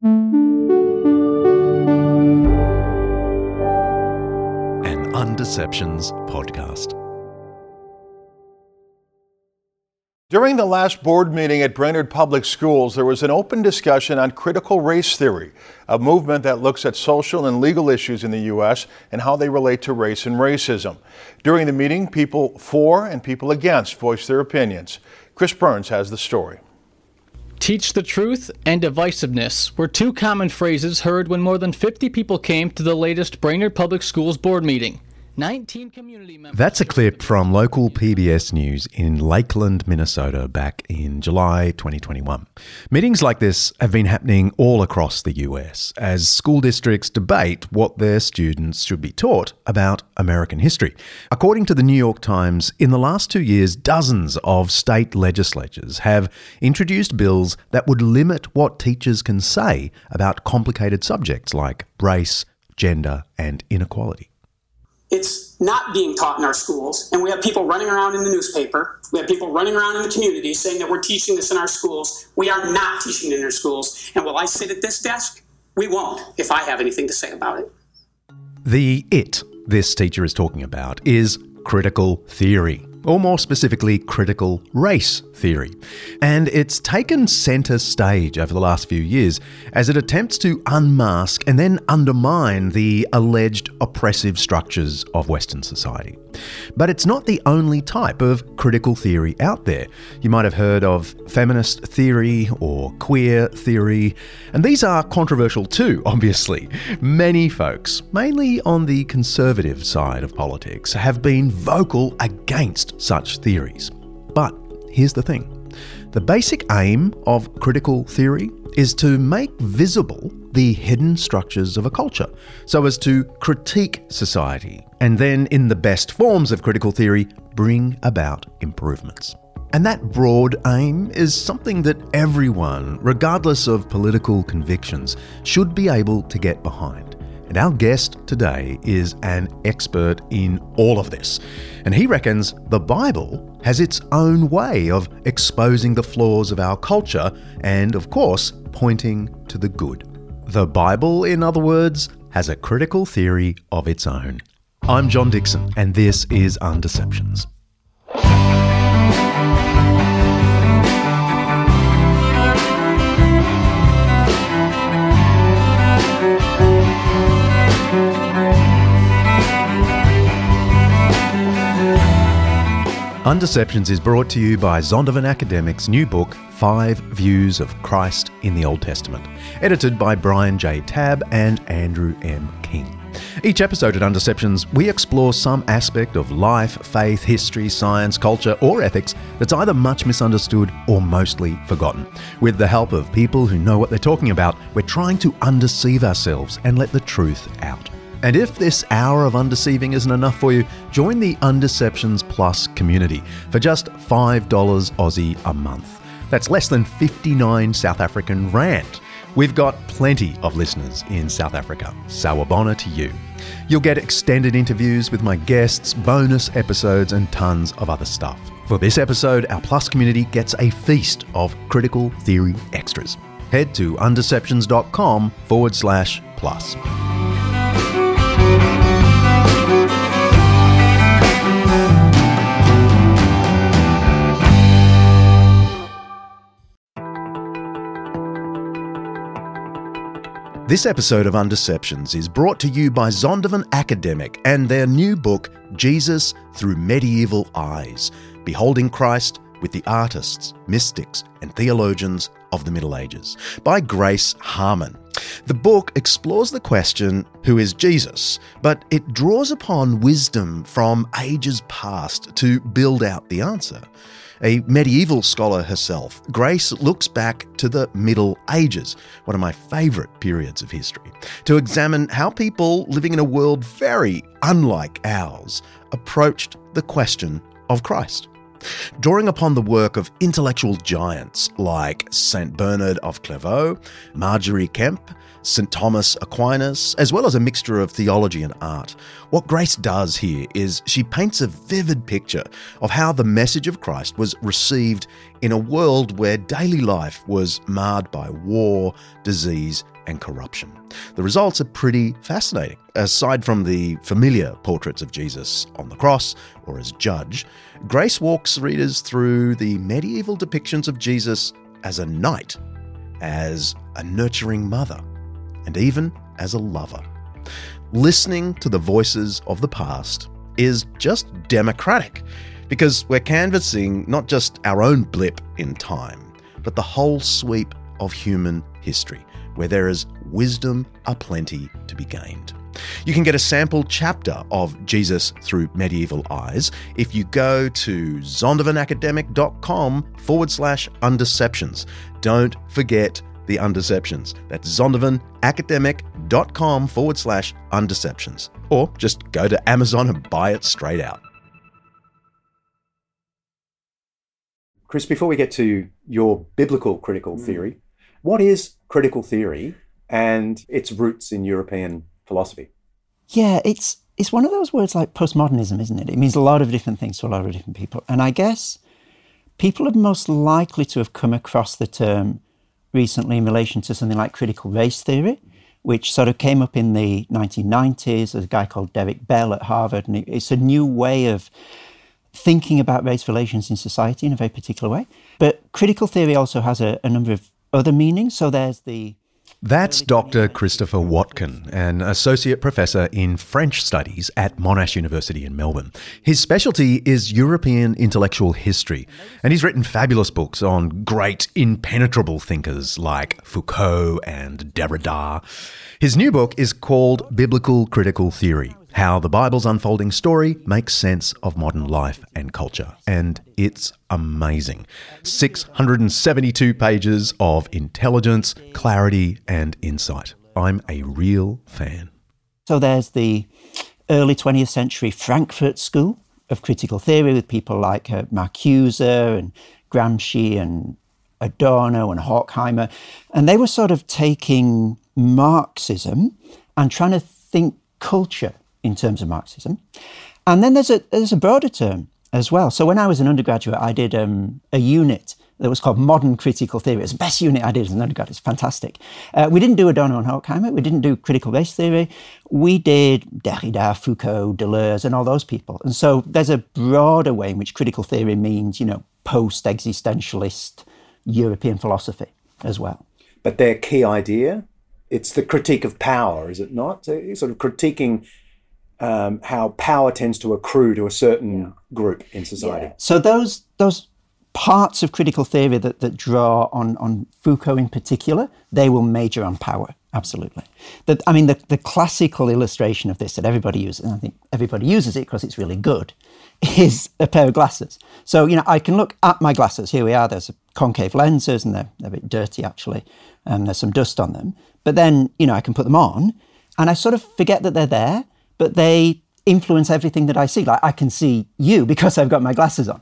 An Undeceptions podcast. During the last board meeting at Brainerd Public Schools, there was an open discussion on critical race theory, a movement that looks at social and legal issues in the U.S. and how they relate to race and racism. During the meeting, people for and people against voiced their opinions. Chris Burns has the story. Teach the truth and divisiveness were two common phrases heard when more than 50 people came to the latest Brainerd Public Schools board meeting. 19 community members... That's a clip from local PBS news in Lakeland, Minnesota, back in July 2021. Meetings like this have been happening all across the US as school districts debate what their students should be taught about American history. According to the New York Times, in the last 2 years, dozens of state legislatures have introduced bills that would limit what teachers can say about complicated subjects like race, gender, and inequality. It's not being taught in our schools, and we have people running around in the newspaper. We have people running around in the community saying that we're teaching this in our schools. We are not teaching it in our schools. And will I sit at this desk? We won't, if I have anything to say about it. This teacher is talking about is critical theory, or more specifically, critical race theory. And it's taken center stage over the last few years as it attempts to unmask and then undermine the alleged oppressive structures of Western society. But it's not the only type of critical theory out there. You might have heard of feminist theory or queer theory, and these are controversial too, obviously. Many folks, mainly on the conservative side of politics, have been vocal against such theories. But here's the thing. The basic aim of critical theory is to make visible the hidden structures of a culture so as to critique society and then, in the best forms of critical theory, bring about improvements. And that broad aim is something that everyone, regardless of political convictions, should be able to get behind. And our guest today is an expert in all of this. And he reckons the Bible has its own way of exposing the flaws of our culture and, of course, pointing to the good. The Bible, in other words, has a critical theory of its own. I'm John Dixon, and this is Undeceptions. Undeceptions is brought to you by Zondervan Academic's new book, 5 Views of Christ in the Old Testament, edited by Brian J. Tabb and Andrew M. King. Each episode at Undeceptions, we explore some aspect of life, faith, history, science, culture, or ethics that's either much misunderstood or mostly forgotten. With the help of people who know what they're talking about, we're trying to undeceive ourselves and let the truth out. And if this hour of undeceiving isn't enough for you, join the Undeceptions Plus community for just $5 Aussie a month. That's less than 59 South African rand. We've got plenty of listeners in South Africa. Sawubona to you. You'll get extended interviews with my guests, bonus episodes, and tons of other stuff. For this episode, our Plus community gets a feast of critical theory extras. Head to undeceptions.com/plus. This episode of Undeceptions is brought to you by Zondervan Academic and their new book, Jesus Through Medieval Eyes, Beholding Christ with the Artists, Mystics, and Theologians of the Middle Ages, by Grace Harmon. The book explores the question, who is Jesus? But it draws upon wisdom from ages past to build out the answer. A medieval scholar herself, Grace looks back to the Middle Ages, one of my favourite periods of history, to examine how people living in a world very unlike ours approached the question of Christ. Drawing upon the work of intellectual giants like St. Bernard of Clairvaux, Margery Kempe, St. Thomas Aquinas, as well as a mixture of theology and art. What Grace does here is she paints a vivid picture of how the message of Christ was received in a world where daily life was marred by war, disease, and corruption. The results are pretty fascinating. Aside from the familiar portraits of Jesus on the cross or as judge, Grace walks readers through the medieval depictions of Jesus as a knight, as a nurturing mother, and even as a lover. Listening to the voices of the past is just democratic, because we're canvassing not just our own blip in time, but the whole sweep of human history, where there is wisdom aplenty to be gained. You can get a sample chapter of Jesus Through Medieval Eyes if you go to zondervanacademic.com/Undeceptions. Don't forget the Undeceptions. That's zondervanacademic.com/Undeceptions. Or just go to Amazon and buy it straight out. Chris, before we get to your biblical critical theory, what is critical theory and its roots in European philosophy? Yeah, it's one of those words like postmodernism, isn't it? It means a lot of different things to a lot of different people. And I guess people are most likely to have come across the term recently in relation to something like critical race theory, which sort of came up in the 1990s. There's a guy called Derrick Bell at Harvard, and it's a new way of thinking about race relations in society in a very particular way. But critical theory also has a number of other meanings. So there's the... That's Dr. Christopher Watkin, an associate professor in French studies at Monash University in Melbourne. His specialty is European intellectual history, and he's written fabulous books on great impenetrable thinkers like Foucault and Derrida. His new book is called Biblical Critical Theory: How the Bible's Unfolding Story Makes Sense of Modern Life and Culture. And it's amazing. 672 pages of intelligence, clarity, and insight. I'm a real fan. So there's the early 20th century Frankfurt School of critical theory with people like Marcuse and Gramsci and Adorno and Horkheimer. And they were sort of taking Marxism and trying to think culture in terms of Marxism. And then there's a broader term as well. So when I was an undergraduate, I did a unit that was called Modern Critical Theory. It's the best unit I did as an undergraduate. It's fantastic. We didn't do Adorno and Horkheimer. We didn't do critical race theory. We did Derrida, Foucault, Deleuze, and all those people. And so there's a broader way in which critical theory means, you know, post-existentialist European philosophy as well. But their key idea, it's the critique of power, is it not? So you're sort of critiquing how power tends to accrue to a certain group in society. Yeah. So those parts of critical theory that draw on Foucault in particular, they will major on power, absolutely. The classical illustration of this that everybody uses, and I think everybody uses it because it's really good, is a pair of glasses. So, you know, I can look at my glasses. Here we are. There's concave lenses, and they're a bit dirty, actually. There's some dust on them. But then, you know, I can put them on, and I sort of forget that they're there, but they influence everything that I see. Like, I can see you because I've got my glasses on.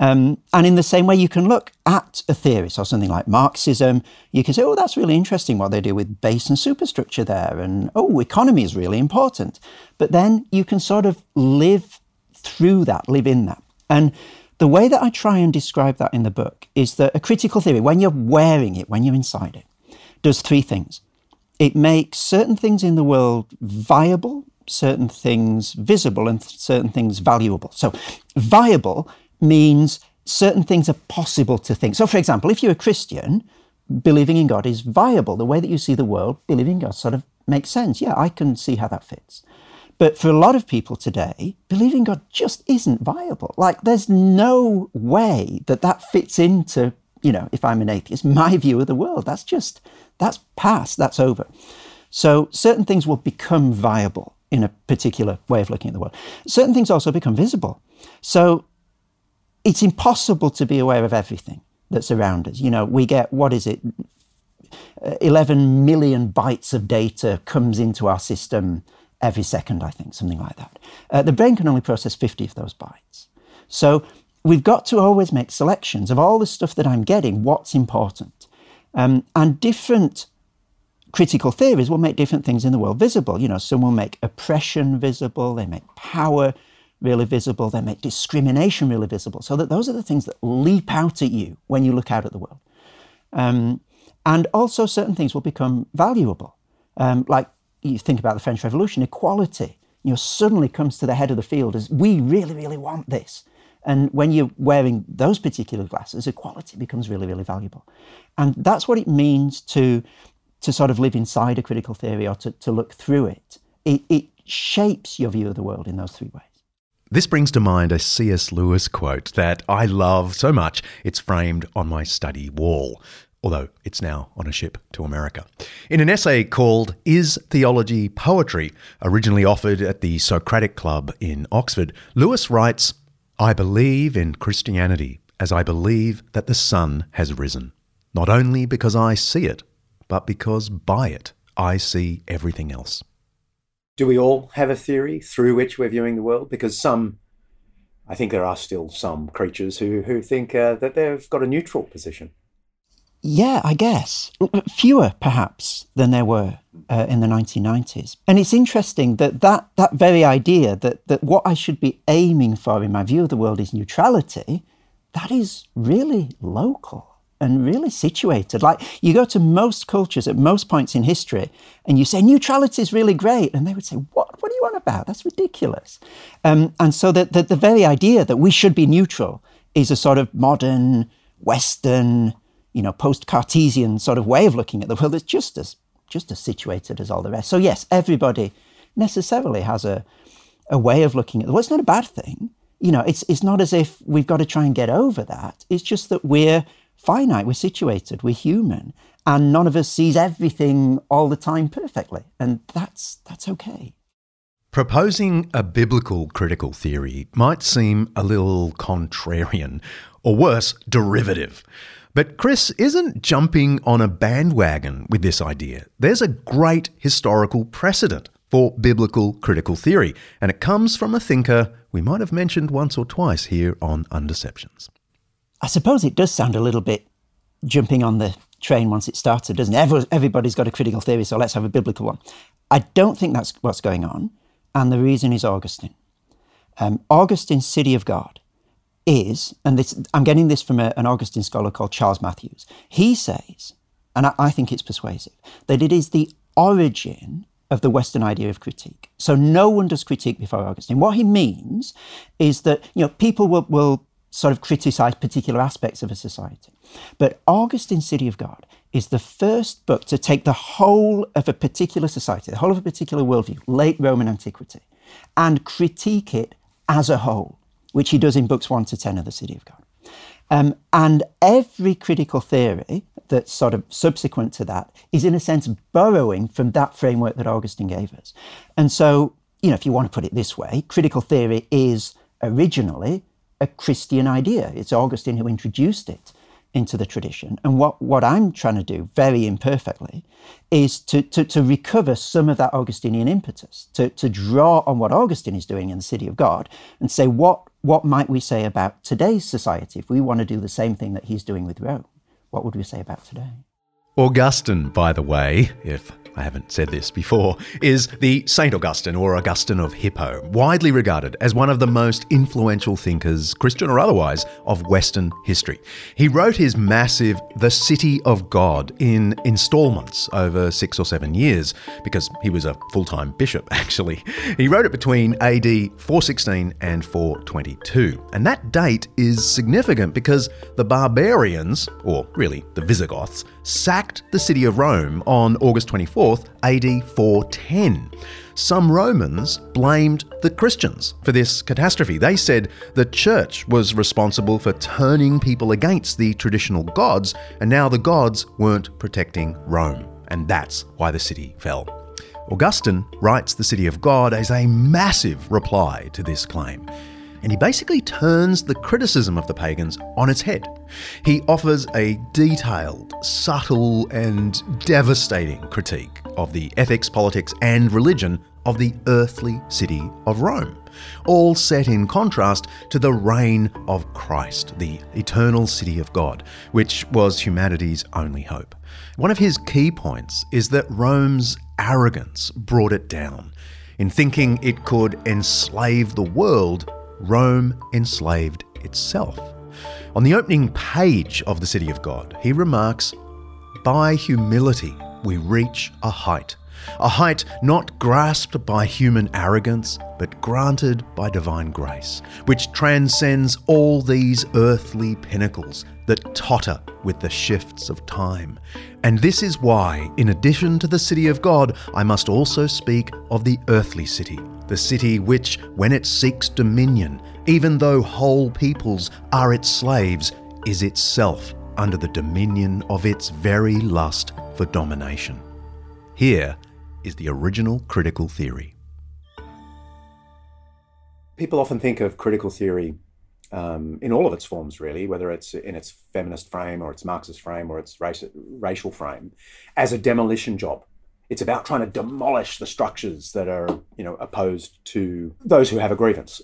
And in the same way, you can look at a theory, so something like Marxism. You can say, oh, that's really interesting what they do with base and superstructure there, and, oh, economy is really important. But then you can sort of live through that, live in that. And the way that I try and describe that in the book is that a critical theory, when you're wearing it, when you're inside it, does three things. It makes certain things in the world viable, certain things visible, and certain things valuable. So viable means certain things are possible to think. So, for example, if you're a Christian, believing in God is viable. The way that you see the world, believing in God sort of makes sense. Yeah, I can see how that fits. But for a lot of people today, believing God just isn't viable. Like, there's no way that fits into, you know, if I'm an atheist, my view of the world. That's past, that's over. So certain things will become viable in a particular way of looking at the world. Certain things also become visible. So it's impossible to be aware of everything that's around us. You know, we get, 11 million bytes of data comes into our system every second, I think, something like that. The brain can only process 50 of those bytes. So we've got to always make selections of all the stuff that I'm getting, what's important. And different critical theories will make different things in the world visible. You know, some will make oppression visible, they make power really visible. They make discrimination really visible. So that those are the things that leap out at you when you look out at the world. And also certain things will become valuable. Like you think about the French Revolution, equality, suddenly comes to the head of the field as we really, really want this. And when you're wearing those particular glasses, equality becomes really, really valuable. And that's what it means to sort of live inside a critical theory or to look through it. It shapes your view of the world in those three ways. This brings to mind a C.S. Lewis quote that I love so much, it's framed on my study wall, although it's now on a ship to America. In an essay called Is Theology Poetry?, originally offered at the Socratic Club in Oxford, Lewis writes, I believe in Christianity as I believe that the sun has risen, not only because I see it, but because by it I see everything else. Do we all have a theory through which we're viewing the world? Because I think there are still some creatures who think that they've got a neutral position. Yeah, I guess. Fewer, perhaps, than there were in the 1990s. And it's interesting that very idea that what I should be aiming for in my view of the world is neutrality, that is really local and really situated. Like, you go to most cultures at most points in history and you say, neutrality is really great. And they would say, what are you on about? That's ridiculous. And so the very idea that we should be neutral is a sort of modern, Western, post-Cartesian sort of way of looking at the world that's just as situated as all the rest. So yes, everybody necessarily has a way of looking at the world. It's not a bad thing. It's not as if we've got to try and get over that. It's just that we're finite, we're situated, we're human, and none of us sees everything all the time perfectly. And that's okay. Proposing a biblical critical theory might seem a little contrarian, or worse, derivative. But Chris isn't jumping on a bandwagon with this idea. There's a great historical precedent for biblical critical theory, and it comes from a thinker we might have mentioned once or twice here on Undeceptions. I suppose it does sound a little bit jumping on the train once it started, doesn't it? Everybody's got a critical theory, so let's have a biblical one. I don't think that's what's going on, and the reason is Augustine. Augustine's City of God is, and this, I'm getting this from an Augustine scholar called Charles Matthews. He says, and I think it's persuasive, that it is the origin of the Western idea of critique. So no one does critique before Augustine. What he means is that people will sort of criticize particular aspects of a society. But Augustine's City of God is the first book to take the whole of a particular society, the whole of a particular worldview, late Roman antiquity, and critique it as a whole, which he does in books 1 to 10 of the City of God. And every critical theory that's sort of subsequent to that is in a sense borrowing from that framework that Augustine gave us. And so, if you want to put it this way, critical theory is originally a Christian idea. It's Augustine who introduced it into the tradition. And what I'm trying to do, very imperfectly, is to recover some of that Augustinian impetus, to draw on what Augustine is doing in the City of God and say, what might we say about today's society? If we want to do the same thing that he's doing with Rome, what would we say about today? Augustine, by the way, if I haven't said this before, is the Saint Augustine or Augustine of Hippo, widely regarded as one of the most influential thinkers, Christian or otherwise, of Western history. He wrote his massive The City of God in installments over 6 or 7 years because he was a full-time bishop, actually. He wrote it between AD 416 and 422. And that date is significant because the barbarians, or really the Visigoths, sacked the city of Rome on August 24th, AD 410. Some Romans blamed the Christians for this catastrophe. They said the church was responsible for turning people against the traditional gods, and now the gods weren't protecting Rome. And that's why the city fell. Augustine writes The City of God as a massive reply to this claim. And he basically turns the criticism of the pagans on its head. He offers a detailed, subtle, and devastating critique of the ethics, politics, and religion of the earthly city of Rome, all set in contrast to the reign of Christ, the eternal city of God, which was humanity's only hope. One of his key points is that Rome's arrogance brought it down. In thinking it could enslave the world, Rome enslaved itself. On the opening page of the City of God, he remarks, "By humility we reach a height not grasped by human arrogance, but granted by divine grace, which transcends all these earthly pinnacles that totter with the shifts of time. And this is why, in addition to the City of God, I must also speak of the earthly city, the city which, when it seeks dominion, even though whole peoples are its slaves, is itself under the dominion of its very lust for domination." Here is the original critical theory. People often think of critical theory in all of its forms, really, whether it's in its feminist frame or its Marxist frame or its racial frame, as a demolition job. It's about trying to demolish the structures that are, opposed to those who have a grievance.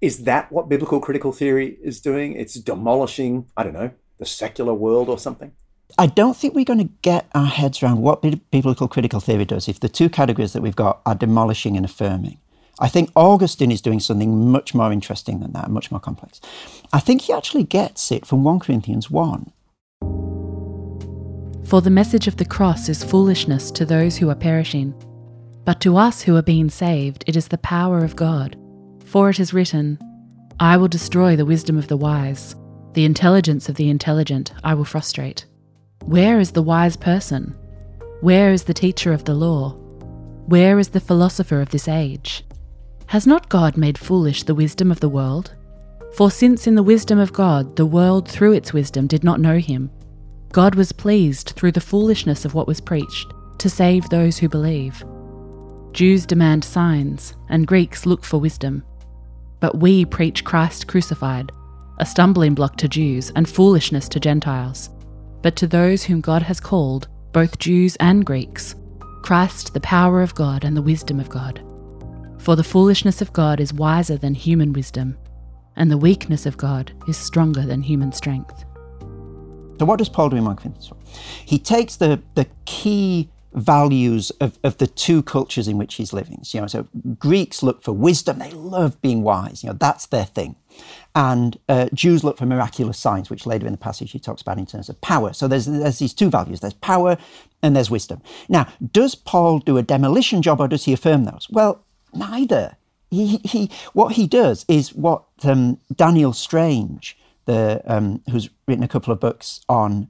Is that what biblical critical theory is doing? It's demolishing, the secular world or something? I don't think we're going to get our heads around what biblical critical theory does if the two categories that we've got are demolishing and affirming. I think Augustine is doing something much more interesting than that, much more complex. I think he actually gets it from 1 Corinthians 1. "For the message of the cross is foolishness to those who are perishing, but to us who are being saved, it is the power of God. For it is written, 'I will destroy the wisdom of the wise, the intelligence of the intelligent I will frustrate.' Where is the wise person? Where is the teacher of the law? Where is the philosopher of this age? Has not God made foolish the wisdom of the world? For since in the wisdom of God, the world through its wisdom did not know him, God was pleased through the foolishness of what was preached to save those who believe. Jews demand signs, and Greeks look for wisdom. But we preach Christ crucified, a stumbling block to Jews and foolishness to Gentiles. But to those whom God has called, both Jews and Greeks, Christ the power of God and the wisdom of God. For the foolishness of God is wiser than human wisdom, and the weakness of God is stronger than human strength." So what does Paul do in 1 Corinthians 1? He takes the key values of the two cultures in which he's living. So Greeks look for wisdom. They love being wise. That's their thing. And Jews look for miraculous signs, which later in the passage he talks about in terms of power. So there's these two values. There's power and there's wisdom. Now, does Paul do a demolition job or does he affirm those? Well, neither. He what he does is what Daniel Strange, who's written a couple of books on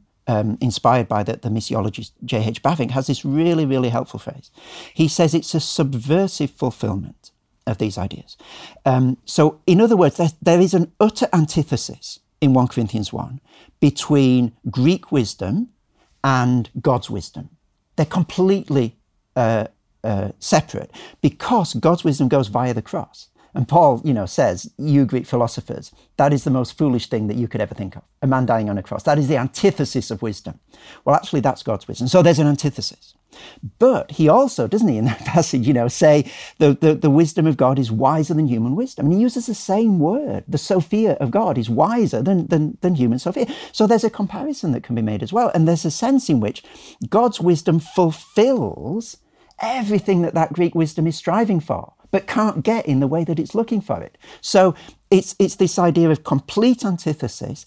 inspired by the missiologist J.H. Bavinck, has this really, really helpful phrase. He says it's a subversive fulfillment of these ideas. So in other words, there is an utter antithesis in 1 Corinthians 1 between Greek wisdom and God's wisdom. They're completely separate because God's wisdom goes via the cross. And Paul, says, you Greek philosophers, that is the most foolish thing that you could ever think of, a man dying on a cross. That is the antithesis of wisdom. Well, actually, that's God's wisdom. So there's an antithesis. But he also, doesn't he, in that passage, say the wisdom of God is wiser than human wisdom. And he uses the same word. The Sophia of God is wiser than human Sophia. So there's a comparison that can be made as well. And there's a sense in which God's wisdom fulfills everything that Greek wisdom is striving for, but can't get in the way that it's looking for it. So it's this idea of complete antithesis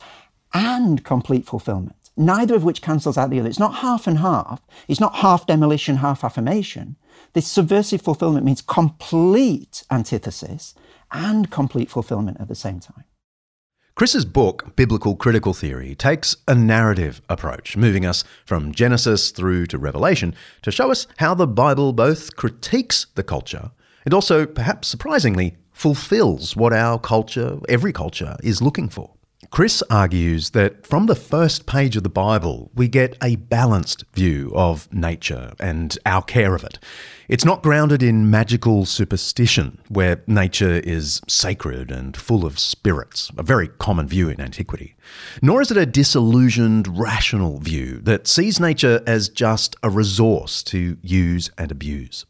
and complete fulfillment, neither of which cancels out the other. It's not half and half. It's not half demolition, half affirmation. This subversive fulfillment means complete antithesis and complete fulfillment at the same time. Chris's book, Biblical Critical Theory, takes a narrative approach, moving us from Genesis through to Revelation to show us how the Bible both critiques the culture and also, perhaps surprisingly, fulfills what our culture, every culture, is looking for. Chris argues that from the first page of the Bible, we get a balanced view of nature and our care of it. It's not grounded in magical superstition, where nature is sacred and full of spirits, a very common view in antiquity. Nor is it a disillusioned, rational view that sees nature as just a resource to use and abuse.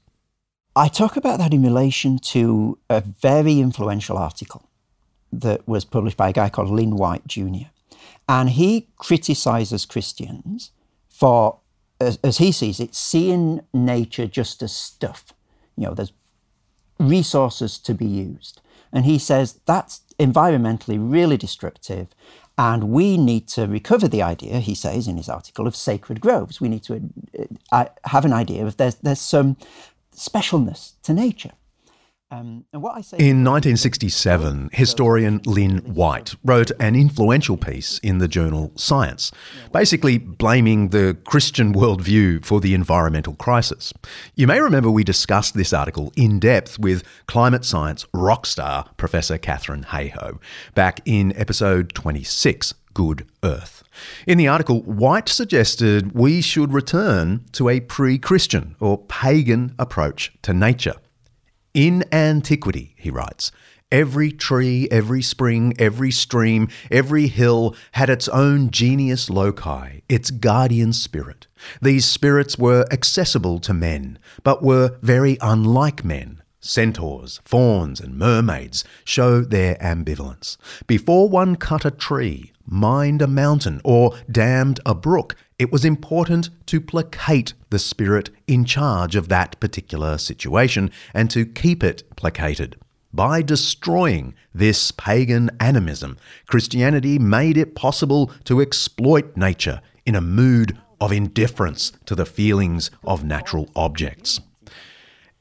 I talk about that in relation to a very influential article that was published by a guy called Lynn White Jr. And he criticizes Christians for, as he sees it, seeing nature just as stuff. There's resources to be used. And he says that's environmentally really destructive, and we need to recover the idea, he says in his article, of sacred groves. We need to have an idea of there's some specialness to nature. And what I say in 1967, historian Lynn White wrote an influential piece in the journal Science, basically blaming the Christian worldview for the environmental crisis. You may remember we discussed this article in depth with climate science rock star Professor Catherine Hayhoe back in episode 26, Good Earth. In the article, White suggested we should return to a pre-Christian or pagan approach to nature. In antiquity, he writes, every tree, every spring, every stream, every hill had its own genius loci, its guardian spirit. These spirits were accessible to men, but were very unlike men. Centaurs, fauns, and mermaids show their ambivalence. Before one cut a tree, mined a mountain, or dammed a brook, it was important to placate the spirit in charge of that particular situation and to keep it placated. By destroying this pagan animism, Christianity made it possible to exploit nature in a mood of indifference to the feelings of natural objects.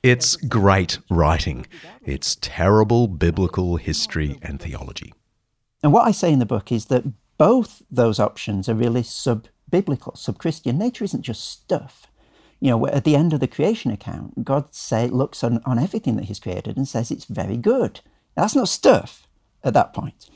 It's great writing. It's terrible biblical history and theology. And what I say in the book is that both those options are really sub-biblical, sub-Christian. Nature isn't just stuff. You know, at the end of the creation account, God looks on everything that he's created and says it's very good. Now, that's not stuff at that point.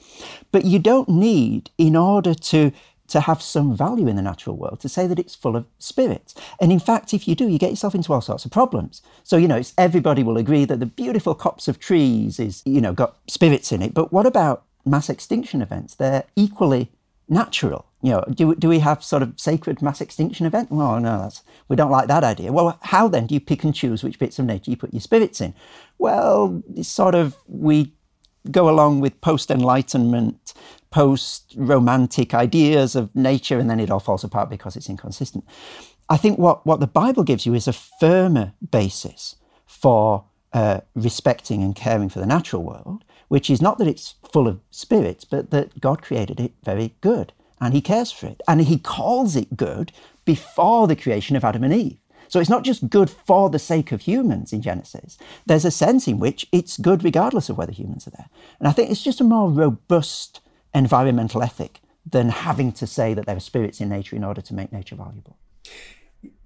But you don't need, in order to have some value in the natural world, to say that it's full of spirits. And in fact, if you do, you get yourself into all sorts of problems. So, you know, everybody will agree that the beautiful copse of trees is, you know, got spirits in it. But what about mass extinction events? They're equally natural. You know, do we have sort of sacred mass extinction event? Well, no, we don't like that idea. Well, how then do you pick and choose which bits of nature you put your spirits in? Well, it's sort of, we go along with post-Enlightenment, post-romantic ideas of nature, and then it all falls apart because it's inconsistent. I think what the Bible gives you is a firmer basis for respecting and caring for the natural world, which is not that it's full of spirits, but that God created it very good, and he cares for it. And he calls it good before the creation of Adam and Eve. So it's not just good for the sake of humans in Genesis. There's a sense in which it's good regardless of whether humans are there. And I think it's just a more robust environmental ethic than having to say that there are spirits in nature in order to make nature valuable.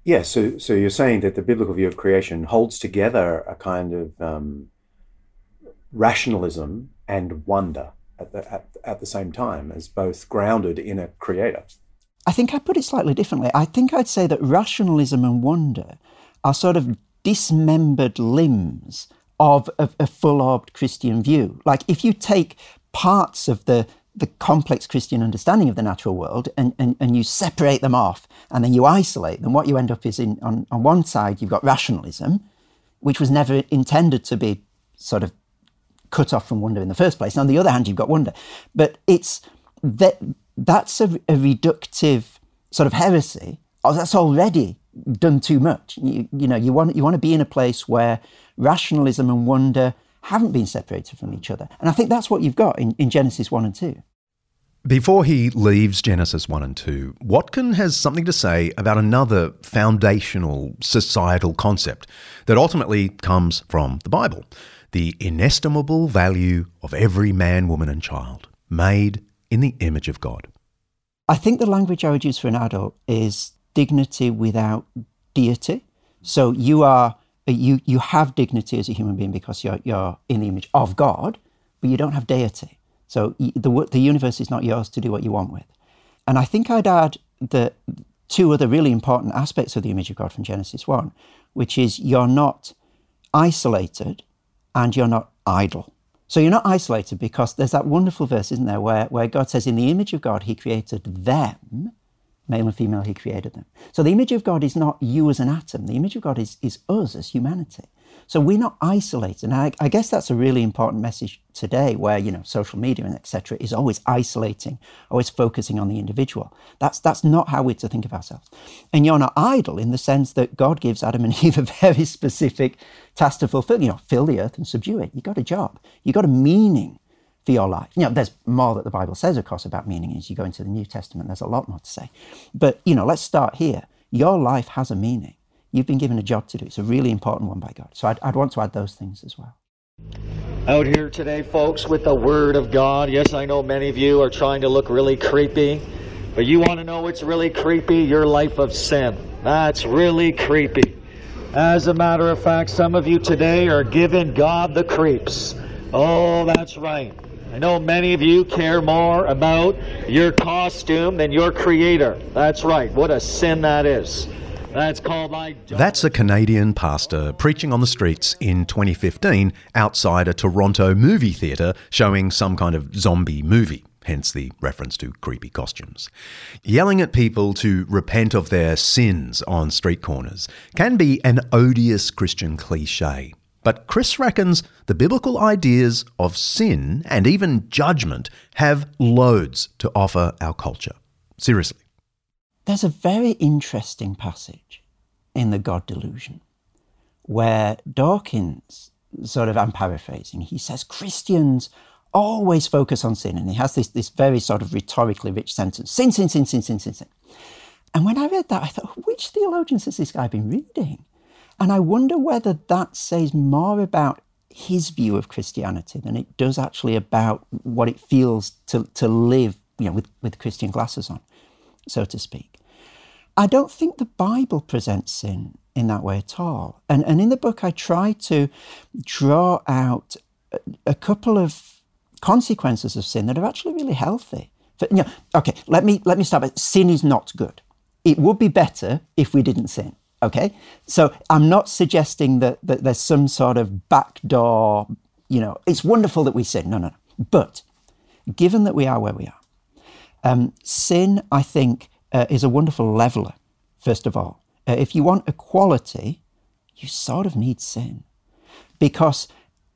Yeah, so you're saying that the biblical view of creation holds together a kind of rationalism and wonder at the same time, as both grounded in a creator. I think I put it slightly differently. I think I'd say that rationalism and wonder are sort of dismembered limbs of a full-orbed Christian view. Like, if you take parts of the complex Christian understanding of the natural world and you separate them off and then you isolate them, what you end up is on one side you've got rationalism, which was never intended to be sort of cut off from wonder in the first place. And on the other hand, you've got wonder. But it's that's a reductive sort of heresy. Oh, that's already done too much. You want to be in a place where rationalism and wonder haven't been separated from each other. And I think that's what you've got in Genesis 1 and 2. Before he leaves Genesis 1 and 2, Watkin has something to say about another foundational societal concept that ultimately comes from the Bible, the inestimable value of every man, woman, and child made in the image of God. I think the language I would use for an adult is dignity without deity. So you are... You have dignity as a human being because you're in the image of God, but you don't have deity. So the universe is not yours to do what you want with. And I think I'd add the two other really important aspects of the image of God from Genesis 1, which is you're not isolated and you're not idle. So you're not isolated because there's that wonderful verse, isn't there, where God says, in the image of God, he created them, male and female, he created them. So the image of God is not you as an atom. The image of God is us as humanity. So we're not isolated. And I guess that's a really important message today where, you know, social media and et cetera is always isolating, always focusing on the individual. That's not how we're to think of ourselves. And you're not idle in the sense that God gives Adam and Eve a very specific task to fulfill. You know, fill the earth and subdue it. You got a job. You got a meaning for your life. You know, there's more that the Bible says, of course, about meaning as you go into the New Testament. There's a lot more to say. But, you know, let's start here. Your life has a meaning. You've been given a job to do. It's a really important one by God. So I'd want to add those things as well. Out here today, folks, with the Word of God. Yes, I know many of you are trying to look really creepy, but you want to know what's really creepy? Your life of sin. That's really creepy. As a matter of fact, some of you today are giving God the creeps. Oh, that's right. I know many of you care more about your costume than your Creator. That's right. What a sin that is. That's called idolatry. That's a Canadian pastor preaching on the streets in 2015 outside a Toronto movie theatre showing some kind of zombie movie, hence the reference to creepy costumes. Yelling at people to repent of their sins on street corners can be an odious Christian cliche. But Chris reckons the biblical ideas of sin and even judgment have loads to offer our culture. Seriously. There's a very interesting passage in The God Delusion where Dawkins, sort of, I'm paraphrasing, he says Christians always focus on sin. And he has this very sort of rhetorically rich sentence, sin, sin, sin, sin, sin, sin, sin. And when I read that, I thought, which theologians has this guy been reading? And I wonder whether that says more about his view of Christianity than it does actually about what it feels to live, you know, with Christian glasses on, so to speak. I don't think the Bible presents sin in that way at all. And in the book, I try to draw out a couple of consequences of sin that are actually really healthy. But, you know, okay, let me start by sin is not good. It would be better if we didn't sin. Okay, so I'm not suggesting that there's some sort of backdoor, you know, it's wonderful that we sin. No. But given that we are where we are, sin, I think, is a wonderful leveler, first of all. If you want equality, you sort of need sin because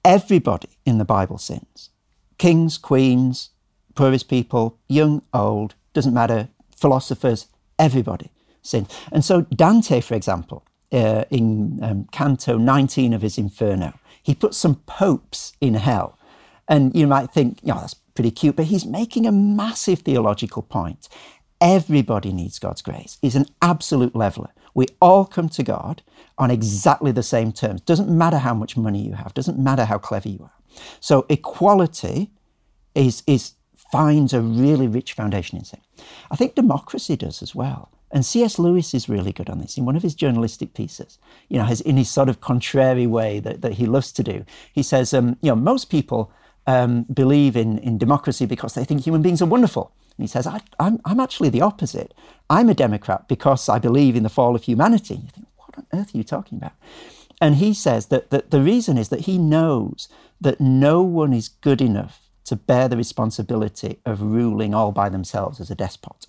everybody in the Bible sins. Kings, queens, poorest people, young, old, doesn't matter, philosophers, everybody. Sin. And so Dante, for example, in Canto 19 of his Inferno, he puts some popes in hell. And you might think, you know, that's pretty cute, but he's making a massive theological point. Everybody needs God's grace. He's an absolute leveler. We all come to God on exactly the same terms. Doesn't matter how much money you have. Doesn't matter how clever you are. So equality finds a really rich foundation in sin. I think democracy does as well. And C.S. Lewis is really good on this. In one of his journalistic pieces, you know, in his sort of contrary way that he loves to do, he says, you know, most people believe in democracy because they think human beings are wonderful. And he says, I'm actually the opposite. I'm a Democrat because I believe in the fall of humanity. And you think, what on earth are you talking about? And he says that the reason is that he knows that no one is good enough to bear the responsibility of ruling all by themselves as a despot.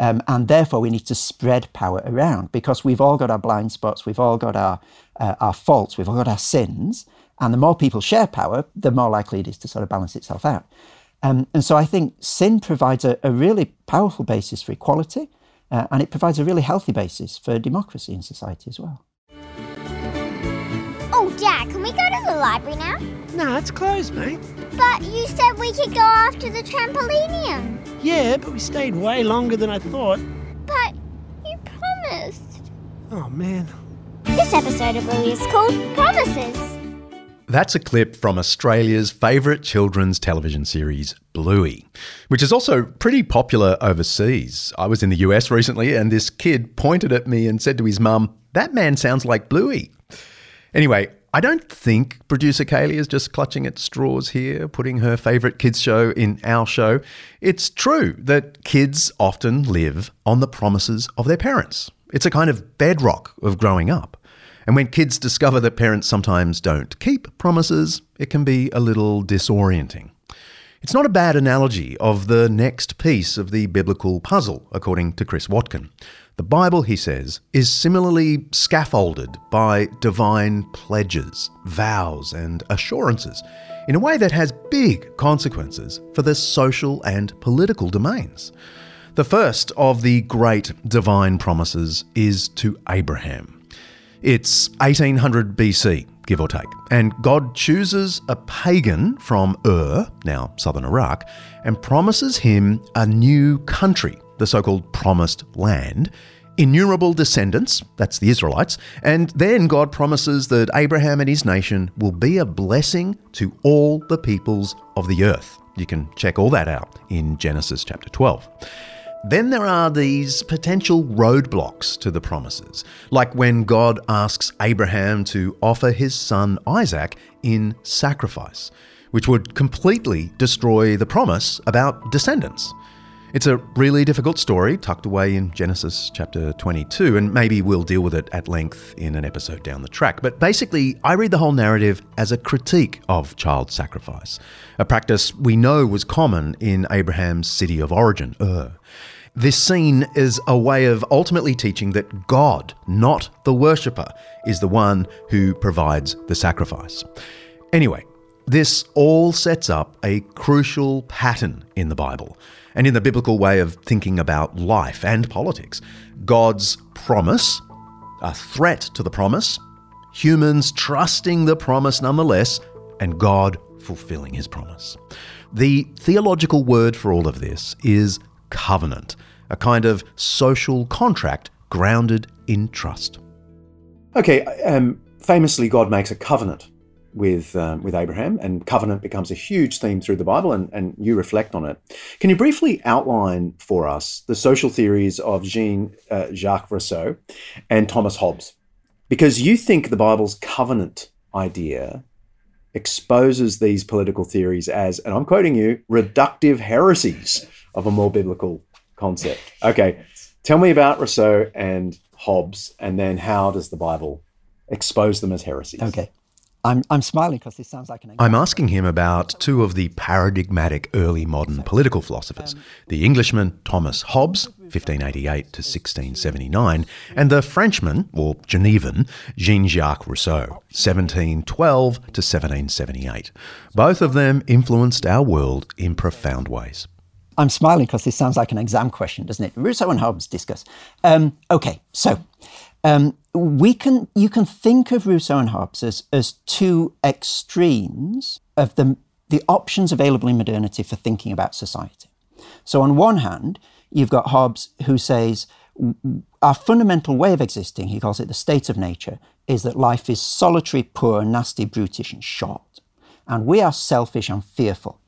And therefore, we need to spread power around because we've all got our blind spots, we've all got our faults, we've all got our sins. And the more people share power, the more likely it is to sort of balance itself out. And so I think sin provides a really powerful basis for equality, and it provides a really healthy basis for democracy in society as well. Oh, Dad, can we go to the library now? No, it's closed, mate. But you said we could go after the trampolinium. Yeah, but we stayed way longer than I thought. But you promised. Oh, man. This episode of Bluey is called Promises. That's a clip from Australia's favourite children's television series, Bluey, which is also pretty popular overseas. I was in the US recently and this kid pointed at me and said to his mum, "That man sounds like Bluey." Anyway, I don't think producer Kaylee is just clutching at straws here, putting her favourite kids' show in our show. It's true that kids often live on the promises of their parents. It's a kind of bedrock of growing up. And when kids discover that parents sometimes don't keep promises, it can be a little disorienting. It's not a bad analogy of the next piece of the biblical puzzle, according to Chris Watkin. The Bible, he says, is similarly scaffolded by divine pledges, vows, and assurances in a way that has big consequences for the social and political domains. The first of the great divine promises is to Abraham. It's 1800 BC, give or take, and God chooses a pagan from Ur, now southern Iraq, and promises him a new country, the so-called promised land, innumerable descendants, that's the Israelites, and then God promises that Abraham and his nation will be a blessing to all the peoples of the earth. You can check all that out in Genesis chapter 12. Then there are these potential roadblocks to the promises, like when God asks Abraham to offer his son Isaac in sacrifice, which would completely destroy the promise about descendants. It's a really difficult story tucked away in Genesis chapter 22, and maybe we'll deal with it at length in an episode down the track. But basically, I read the whole narrative as a critique of child sacrifice, a practice we know was common in Abraham's city of origin, Ur. This scene is a way of ultimately teaching that God, not the worshipper, is the one who provides the sacrifice. Anyway, this all sets up a crucial pattern in the Bible and in the biblical way of thinking about life and politics. God's promise, a threat to the promise, humans trusting the promise nonetheless, and God fulfilling his promise. The theological word for all of this is covenant, a kind of social contract grounded in trust. Okay, famously God makes a covenant with Abraham, and covenant becomes a huge theme through the Bible, and you reflect on it. Can you briefly outline for us the social theories of Jean-Jacques Rousseau and Thomas Hobbes? Because you think the Bible's covenant idea exposes these political theories as, and I'm quoting you, reductive heresies of a more biblical concept. Okay, tell me about Rousseau and Hobbes, and then how does the Bible expose them as heresies? Okay. I'm smiling because this sounds like an... I'm asking him about two of the paradigmatic early modern political philosophers, the Englishman Thomas Hobbes, 1588 to 1679, and the Frenchman, or Genevan, Jean-Jacques Rousseau, 1712 to 1778. Both of them influenced our world in profound ways. I'm smiling because this sounds like an exam question, doesn't it? Rousseau and Hobbes discuss. You can think of Rousseau and Hobbes as two extremes of the options available in modernity for thinking about society. So on one hand, you've got Hobbes, who says our fundamental way of existing, he calls it the state of nature, is that life is solitary, poor, nasty, brutish, and short. And we are selfish and fearful.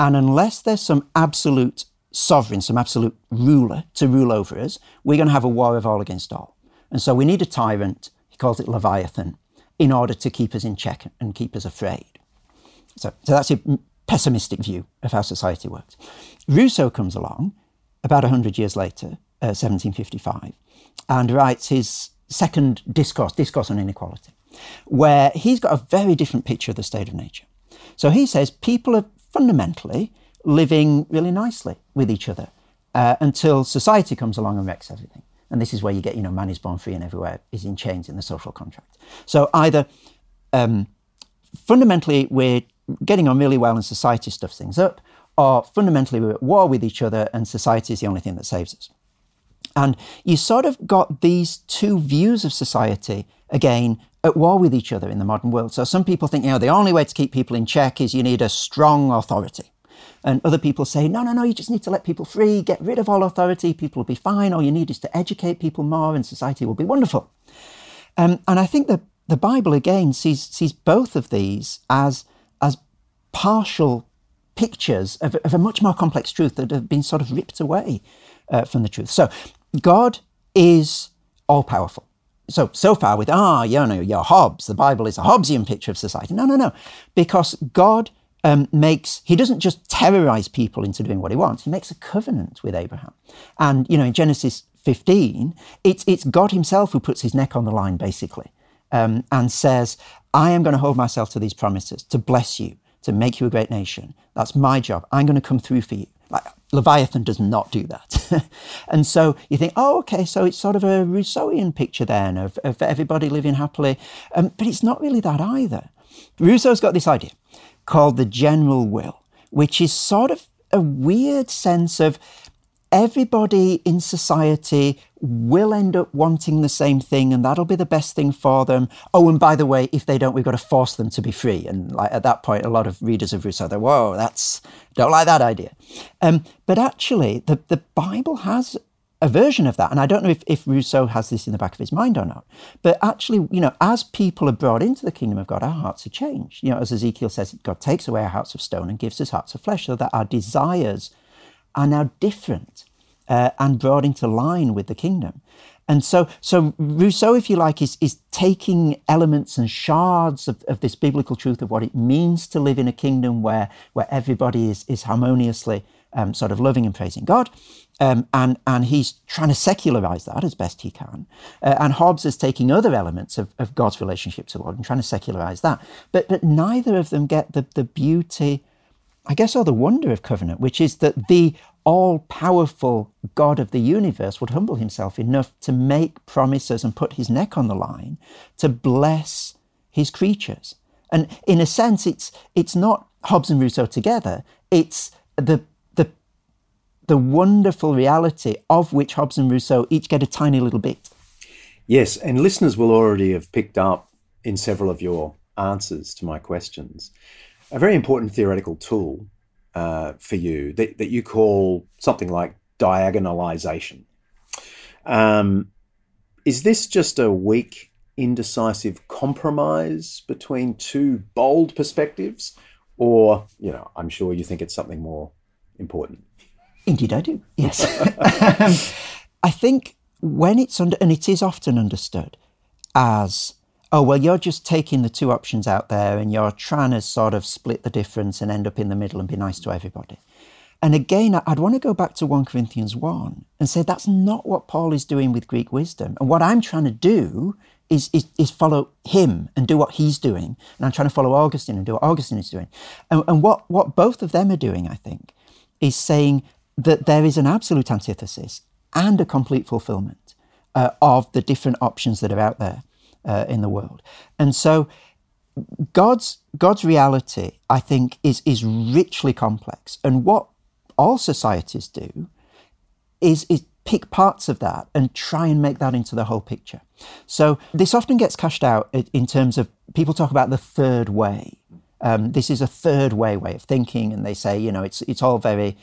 And unless there's some absolute sovereign, some absolute ruler to rule over us, we're going to have a war of all against all. And so we need a tyrant, he calls it Leviathan, in order to keep us in check and keep us afraid. So that's a pessimistic view of how society works. Rousseau comes along about 100 years later, 1755, and writes his second discourse on inequality, where he's got a very different picture of the state of nature. So he says people are fundamentally living really nicely with each other until society comes along and wrecks everything. And this is where you get, man is born free and everywhere is in chains in the social contract. So either fundamentally we're getting on really well and society stuffs things up, or fundamentally we're at war with each other and society is the only thing that saves us. And you sort of got these two views of society, again, at war with each other in the modern world. So some people think, the only way to keep people in check is you need a strong authority. And other people say, no, you just need to let people free, get rid of all authority, people will be fine, all you need is to educate people more and society will be wonderful. And I think that the Bible, again, sees both of these as partial pictures of a much more complex truth that have been sort of ripped away from the truth. So God is all-powerful. So far with, your Hobbes, the Bible is a Hobbesian picture of society. No, because God... he doesn't just terrorize people into doing what he wants. He makes a covenant with Abraham. And, in Genesis 15, it's God himself who puts his neck on the line, basically, and says, I am going to hold myself to these promises to bless you, to make you a great nation. That's my job. I'm going to come through for you. Like, Leviathan does not do that. And so you think, oh, okay, so it's sort of a Rousseauian picture then of everybody living happily. But it's not really that either. Rousseau's got this idea called the general will, which is sort of a weird sense of everybody in society will end up wanting the same thing, and that'll be the best thing for them. Oh, and by the way, if they don't, we've got to force them to be free. And like at that point, a lot of readers of Rousseau, they're, whoa, that's, don't like that idea. But actually, the Bible has a version of that. And I don't know if Rousseau has this in the back of his mind or not. But actually, you know, as people are brought into the kingdom of God, our hearts are changed. You know, as Ezekiel says, God takes away our hearts of stone and gives us hearts of flesh so that our desires are now different and brought into line with the kingdom. And so Rousseau, if you like, is taking elements and shards of this biblical truth of what it means to live in a kingdom where everybody is harmoniously sort of loving and praising God. And he's trying to secularize that as best he can. And Hobbes is taking other elements of God's relationship to the world and trying to secularize that. But neither of them get the beauty, I guess, or the wonder of covenant, which is that the all-powerful God of the universe would humble himself enough to make promises and put his neck on the line to bless his creatures. And in a sense, it's not Hobbes and Rousseau together. It's the wonderful reality of which Hobbes and Rousseau each get a tiny little bit. Yes, and listeners will already have picked up in several of your answers to my questions a very important theoretical tool for you that you call something like diagonalization. Is this just a weak, indecisive compromise between two bold perspectives? Or, you know, I'm sure you think it's something more important. Indeed I do, yes. I think when it's and it is often understood as, oh, well, you're just taking the two options out there and you're trying to sort of split the difference and end up in the middle and be nice to everybody. And again, I'd want to go back to 1 Corinthians 1 and say that's not what Paul is doing with Greek wisdom. And what I'm trying to do is follow him and do what he's doing. And I'm trying to follow Augustine and do what Augustine is doing. And what both of them are doing, I think, is saying that there is an absolute antithesis and a complete fulfillment of the different options that are out there. In the world. And so God's reality, I think, is richly complex. And what all societies do is pick parts of that and try and make that into the whole picture. So this often gets cashed out in terms of people talk about the third way. This is a third way of thinking. And they say, you know, it's all very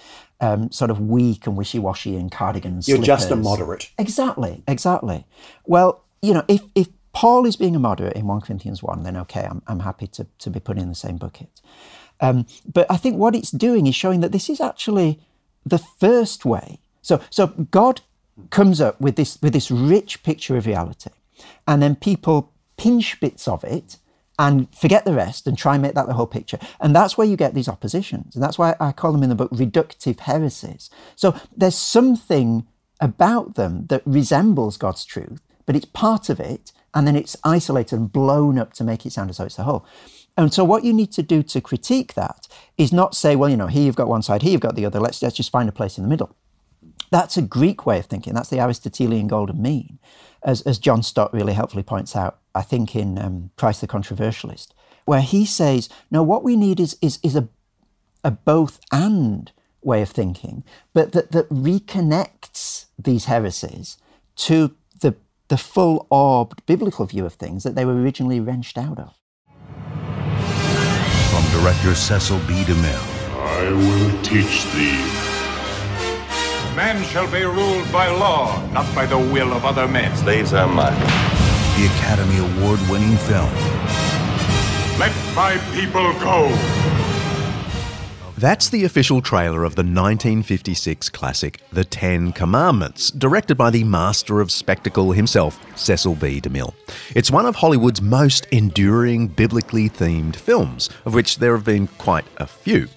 sort of weak and wishy-washy and cardigans. You're slippers. Just a moderate. Exactly. Well, you know, if Paul is being a moderate in 1 Corinthians 1, then okay, I'm happy to be put in the same bucket. But I think what it's doing is showing that this is actually the first way. So God comes up with this rich picture of reality, and then people pinch bits of it and forget the rest and try and make that the whole picture. And that's where you get these oppositions. And that's why I call them in the book reductive heresies. So there's something about them that resembles God's truth, but it's part of it, and then it's isolated and blown up to make it sound as though it's the whole. And so what you need to do to critique that is not say, well, you know, here you've got one side, here you've got the other, let's just find a place in the middle. That's a Greek way of thinking. That's the Aristotelian golden mean, as John Stott really helpfully points out, I think in Christ the Controversialist, where he says, no, what we need is a both and way of thinking, but that reconnects these heresies to the full-orbed biblical view of things that they were originally wrenched out of. From director Cecil B. DeMille. I will teach thee. Man shall be ruled by law, not by the will of other men. Slaves are mine. The Academy Award-winning film. Let my people go. That's the official trailer of the 1956 classic, The Ten Commandments, directed by the master of spectacle himself, Cecil B. DeMille. It's one of Hollywood's most enduring biblically themed films, of which there have been quite a few.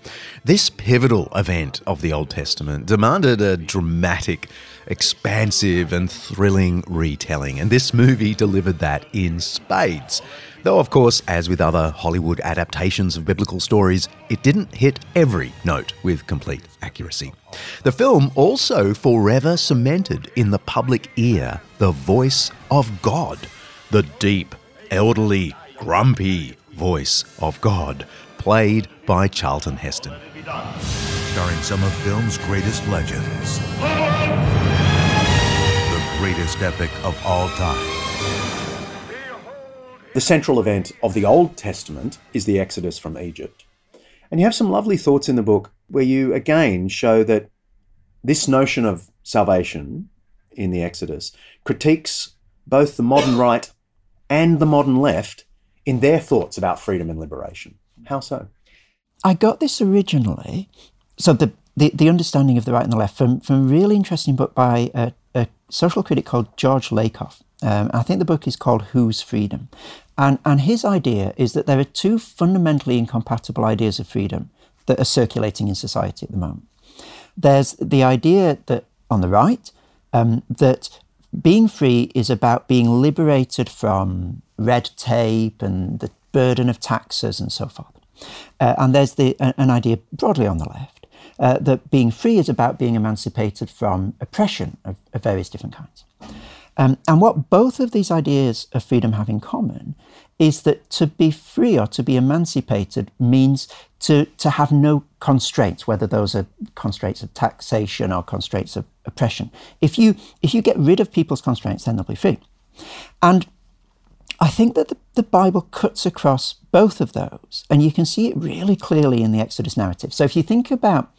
This pivotal event of the Old Testament demanded a dramatic expansive and thrilling retelling, and this movie delivered that in spades. Though, of course, as with other Hollywood adaptations of biblical stories, it didn't hit every note with complete accuracy. The film also forever cemented in the public ear the voice of God, the deep, elderly, grumpy voice of God, played by Charlton Heston. Starring some of film's greatest legends. The greatest epic of all time. The central event of the Old Testament is the Exodus from Egypt. And you have some lovely thoughts in the book where you again show that this notion of salvation in the Exodus critiques both the modern right and the modern left in their thoughts about freedom and liberation. How so? I got this originally, so the understanding of the right and the left, from a really interesting book by a social critic called George Lakoff. I think the book is called Whose Freedom? And his idea is that there are two fundamentally incompatible ideas of freedom that are circulating in society at the moment. There's the idea that, on the right, that being free is about being liberated from red tape and the burden of taxes and so forth. And there's an idea broadly on the left that being free is about being emancipated from oppression of various different kinds. And what both of these ideas of freedom have in common is that to be free or to be emancipated means to have no constraints, whether those are constraints of taxation or constraints of oppression. If you get rid of people's constraints, then they'll be free. And I think that the Bible cuts across both of those, and you can see it really clearly in the Exodus narrative. So if you think about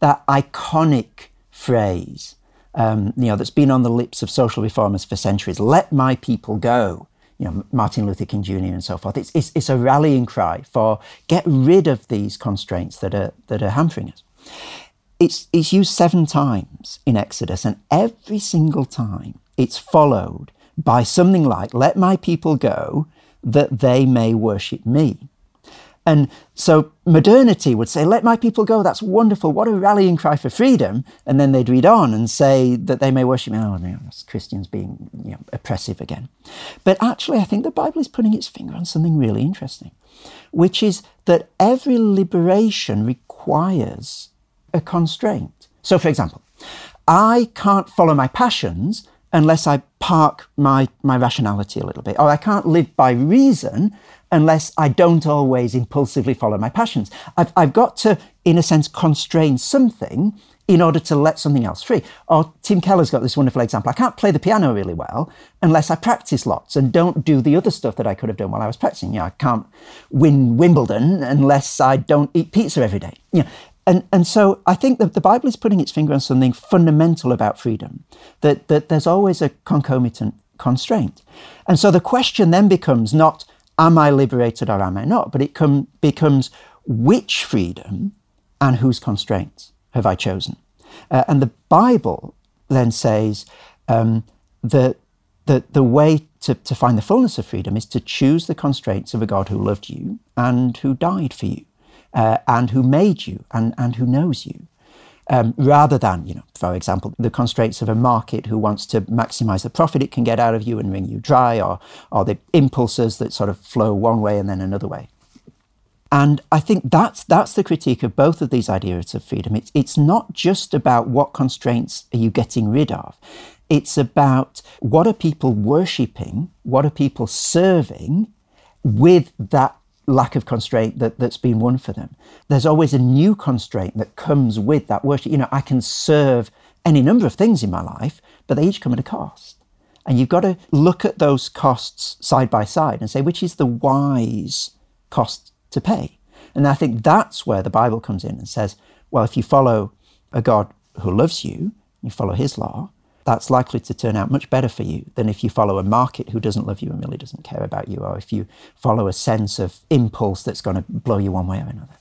that iconic phrase, that's been on the lips of social reformers for centuries. Let my people go. Martin Luther King Jr. and so forth. It's a rallying cry for get rid of these constraints that are hampering us. It's used 7 times in Exodus, and every single time it's followed by something like "Let my people go, that they may worship me." And so modernity would say, let my people go, that's wonderful, what a rallying cry for freedom. And then they'd read on and say that they may worship me. Oh, no, that's Christians being oppressive again. But actually, I think the Bible is putting its finger on something really interesting, which is that every liberation requires a constraint. So, for example, I can't follow my passions unless I park my rationality a little bit, or I can't live by reason unless I don't always impulsively follow my passions. I've got to, in a sense, constrain something in order to let something else free. Or Tim Keller's got this wonderful example. I can't play the piano really well unless I practice lots and don't do the other stuff that I could have done while I was practicing. I can't win Wimbledon unless I don't eat pizza every day. And so I think that the Bible is putting its finger on something fundamental about freedom, that there's always a concomitant constraint. And so the question then becomes not, am I liberated or am I not? But it becomes which freedom and whose constraints have I chosen? And the Bible then says that the way to find the fullness of freedom is to choose the constraints of a God who loved you and who died for you and who made you and who knows you, rather than, for example, the constraints of a market who wants to maximize the profit it can get out of you and wring you dry, or the impulses that sort of flow one way and then another way. And I think that's the critique of both of these ideas of freedom. It's not just about what constraints are you getting rid of. It's about what are people worshipping, what are people serving with that lack of constraint that's been won for them. There's always a new constraint that comes with that worship. I can serve any number of things in my life, but they each come at a cost. And you've got to look at those costs side by side and say, which is the wise cost to pay? And I think that's where the Bible comes in and says, well, if you follow a God who loves you, you follow his law, that's likely to turn out much better for you than if you follow a market who doesn't love you and really doesn't care about you, or if you follow a sense of impulse that's going to blow you one way or another.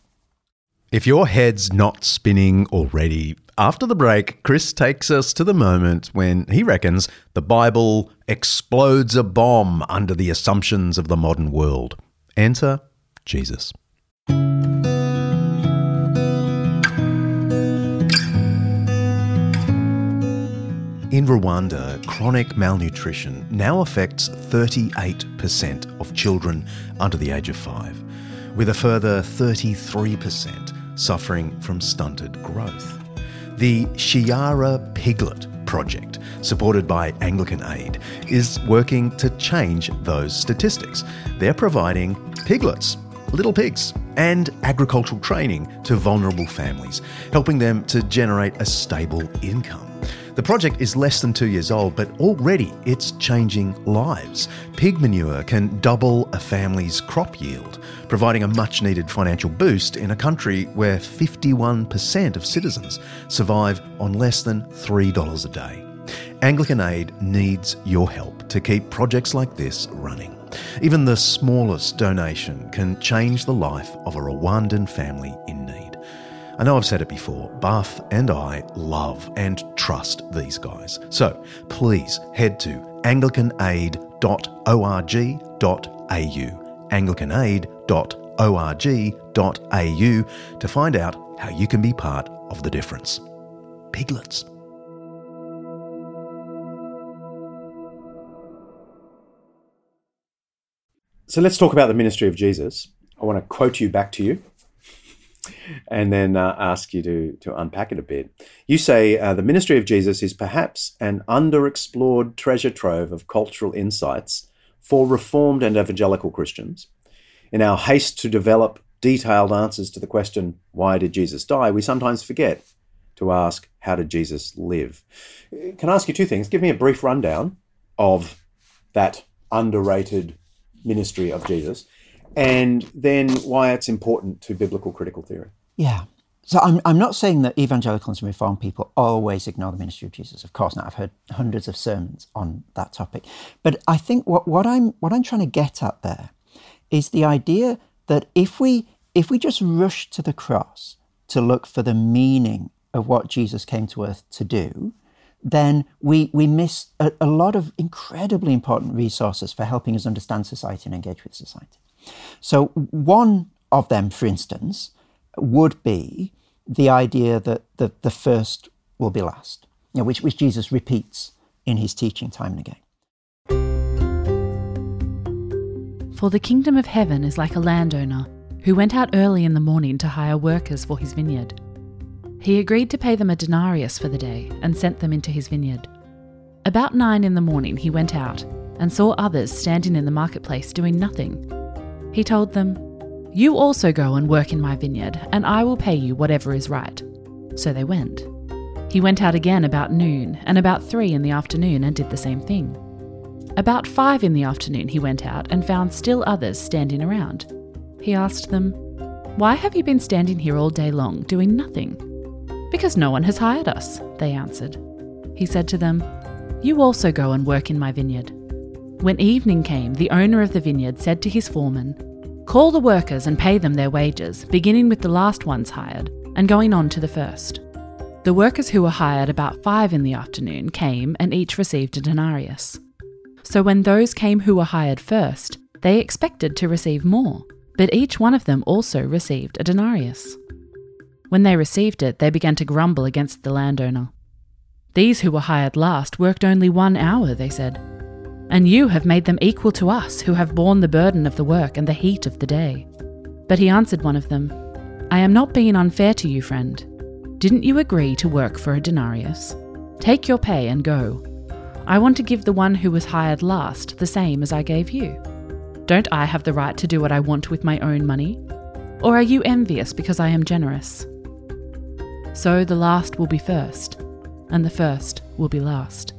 If your head's not spinning already, after the break, Chris takes us to the moment when he reckons the Bible explodes a bomb under the assumptions of the modern world. Enter Jesus. In Rwanda, chronic malnutrition now affects 38% of children under the age of 5, with a further 33% suffering from stunted growth. The Shiara Piglet Project, supported by Anglican Aid, is working to change those statistics. They're providing piglets, little pigs, and agricultural training to vulnerable families, helping them to generate a stable income. The project is less than 2 years old, but already it's changing lives. Pig manure can double a family's crop yield, providing a much-needed financial boost in a country where 51% of citizens survive on less than $3 a day. Anglican Aid needs your help to keep projects like this running. Even the smallest donation can change the life of a Rwandan family in need. I know I've said it before, Buff and I love and trust these guys. So please head to anglicanaid.org.au, anglicanaid.org.au to find out how you can be part of the difference. Piglets. So let's talk about the ministry of Jesus. I want to quote you back to you, and then ask you to unpack it a bit. You say, the ministry of Jesus is perhaps an underexplored treasure trove of cultural insights for Reformed and evangelical Christians. In our haste to develop detailed answers to the question, why did Jesus die? We sometimes forget to ask, how did Jesus live? Can I ask you two things? Give me a brief rundown of that underrated ministry of Jesus, and then why it's important to biblical critical theory. Yeah. So I'm not saying that evangelicals and Reformed people always ignore the ministry of Jesus. Of course not. I've heard hundreds of sermons on that topic. But I think what I'm trying to get at there is the idea that if we just rush to the cross to look for the meaning of what Jesus came to earth to do, then we miss a lot of incredibly important resources for helping us understand society and engage with society. So one of them, for instance, would be the idea that the first will be last, you know, which Jesus repeats in his teaching time and again. For the kingdom of heaven is like a landowner who went out early in the morning to hire workers for his vineyard. He agreed to pay them a denarius for the day and sent them into his vineyard. About 9 in the morning he went out and saw others standing in the marketplace doing nothing. He told them, "You also go and work in my vineyard, and I will pay you whatever is right." So they went. He went out again about noon, and about 3 in the afternoon, and did the same thing. About 5 in the afternoon he went out and found still others standing around. He asked them, "Why have you been standing here all day long, doing nothing?" "Because no one has hired us," they answered. He said to them, "You also go and work in my vineyard." When evening came, the owner of the vineyard said to his foreman, "Call the workers and pay them their wages, beginning with the last ones hired and going on to the first." The workers who were hired about 5 in the afternoon came and each received a denarius. So when those came who were hired first, they expected to receive more, but each one of them also received a denarius. When they received it, they began to grumble against the landowner. "These who were hired last worked only 1 hour," they said. "And you have made them equal to us who have borne the burden of the work and the heat of the day." But he answered one of them, "I am not being unfair to you, friend. Didn't you agree to work for a denarius? Take your pay and go. I want to give the one who was hired last the same as I gave you. Don't I have the right to do what I want with my own money? Or are you envious because I am generous? So the last will be first, and the first will be last."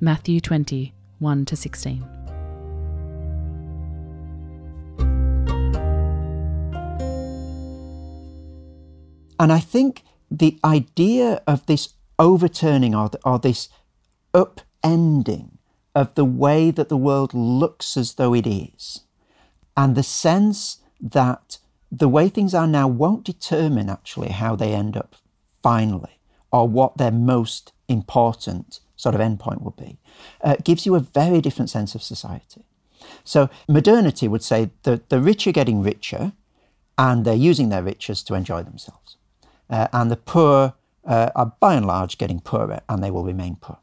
Matthew 20. 1-16. And I think the idea of this overturning or this upending of the way that the world looks as though it is, and the sense that the way things are now won't determine actually how they end up finally or what their most important sort of endpoint will be, gives you a very different sense of society. So modernity would say that the rich are getting richer and they're using their riches to enjoy themselves. And the poor are by and large getting poorer and they will remain poor.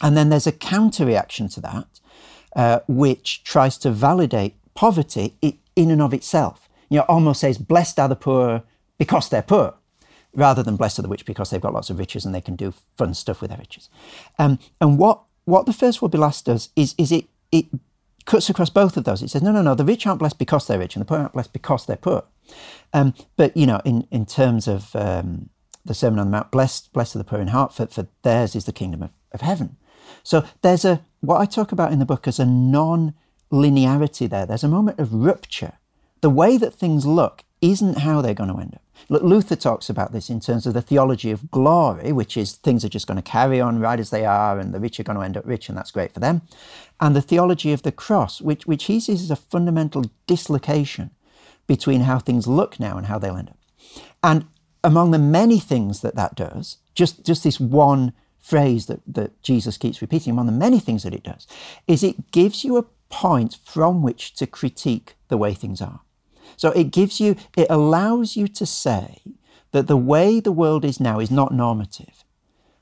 And then there's a counter-reaction to that, which tries to validate poverty in and of itself. You know, almost says, blessed are the poor because they're poor, rather than blessed are the rich because they've got lots of riches and they can do fun stuff with their riches. And what the First World Be Last does is it cuts across both of those. It says, no, the rich aren't blessed because they're rich and the poor aren't blessed because they're poor. But, you know, in terms of the Sermon on the Mount, blessed are the poor in heart, for theirs is the kingdom of heaven. So there's what I talk about in the book as a non-linearity there. There's a moment of rupture. The way that things look isn't how they're going to end up. Luther talks about this in terms of the theology of glory, which is things are just going to carry on right as they are, and the rich are going to end up rich, and that's great for them. And the theology of the cross, which he sees as a fundamental dislocation between how things look now and how they'll end up. And among the many things that does, just this one phrase that Jesus keeps repeating, among the many things that it does, is it gives you a point from which to critique the way things are. So it allows you to say that the way the world is now is not normative.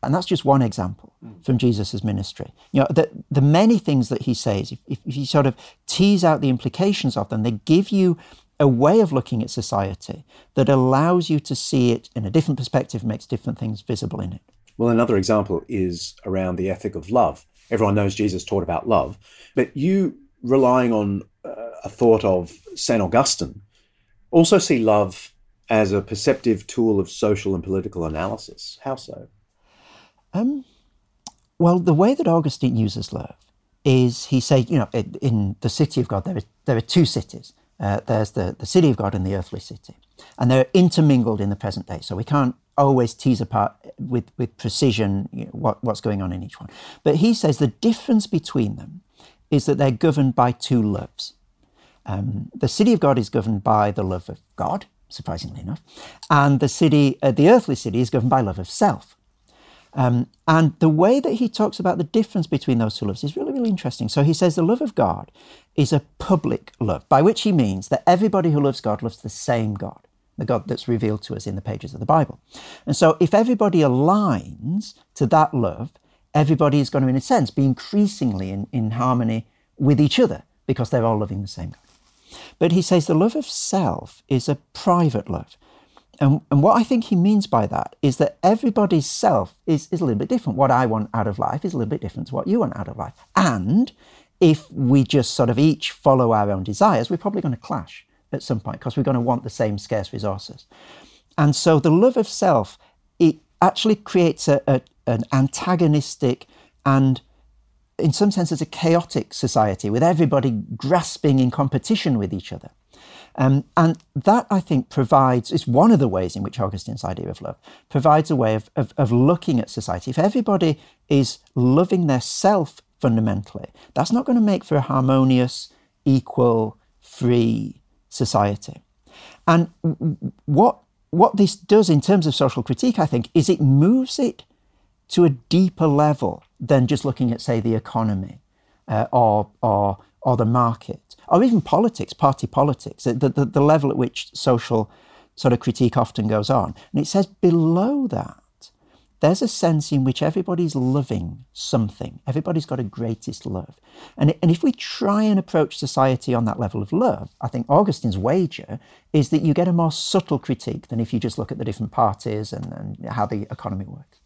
And that's just one example from Jesus' ministry. You know, the many things that he says, if you sort of tease out the implications of them, they give you a way of looking at society that allows you to see it in a different perspective, makes different things visible in it. Well, another example is around the ethic of love. Everyone knows Jesus taught about love, but you, relying on a thought of St. Augustine, also see love as a perceptive tool of social and political analysis. How so? Well, the way that Augustine uses love is he says, you know, in the City of God, there are two cities. There's the City of God and the earthly city. And they're intermingled in the present day. So we can't always tease apart with precision, you know, what's going on in each one. But he says the difference between them is that they're governed by two loves. The City of God is governed by the love of God, surprisingly enough, and the earthly city is governed by love of self. And the way that he talks about the difference between those two loves is really, really interesting. So he says the love of God is a public love, by which he means that everybody who loves the same God, the God that's revealed to us in the pages of the Bible. And so if everybody aligns to that love, everybody is going to, in a sense, be increasingly in harmony with each other because they're all loving the same God. But he says the love of self is a private love. And what I think he means by that is that everybody's self is a little bit different. What I want out of life is a little bit different to what you want out of life. And if we just sort of each follow our own desires, we're probably going to clash at some point because we're going to want the same scarce resources. And so the love of self, it actually creates an antagonistic and, in some senses, a chaotic society with everybody grasping in competition with each other. And that, I think, it's one of the ways in which Augustine's idea of love provides a way of looking at society. If everybody is loving their self fundamentally, that's not going to make for a harmonious, equal, free society. And what this does in terms of social critique, I think, is it moves it to a deeper level than just looking at, say, the economy or the market, or even politics, party politics, the level at which social sort of critique often goes on. And it says below that, there's a sense in which everybody's loving something. Everybody's got a greatest love. And if we try and approach society on that level of love, I think Augustine's wager is that you get a more subtle critique than if you just look at the different parties and how the economy works.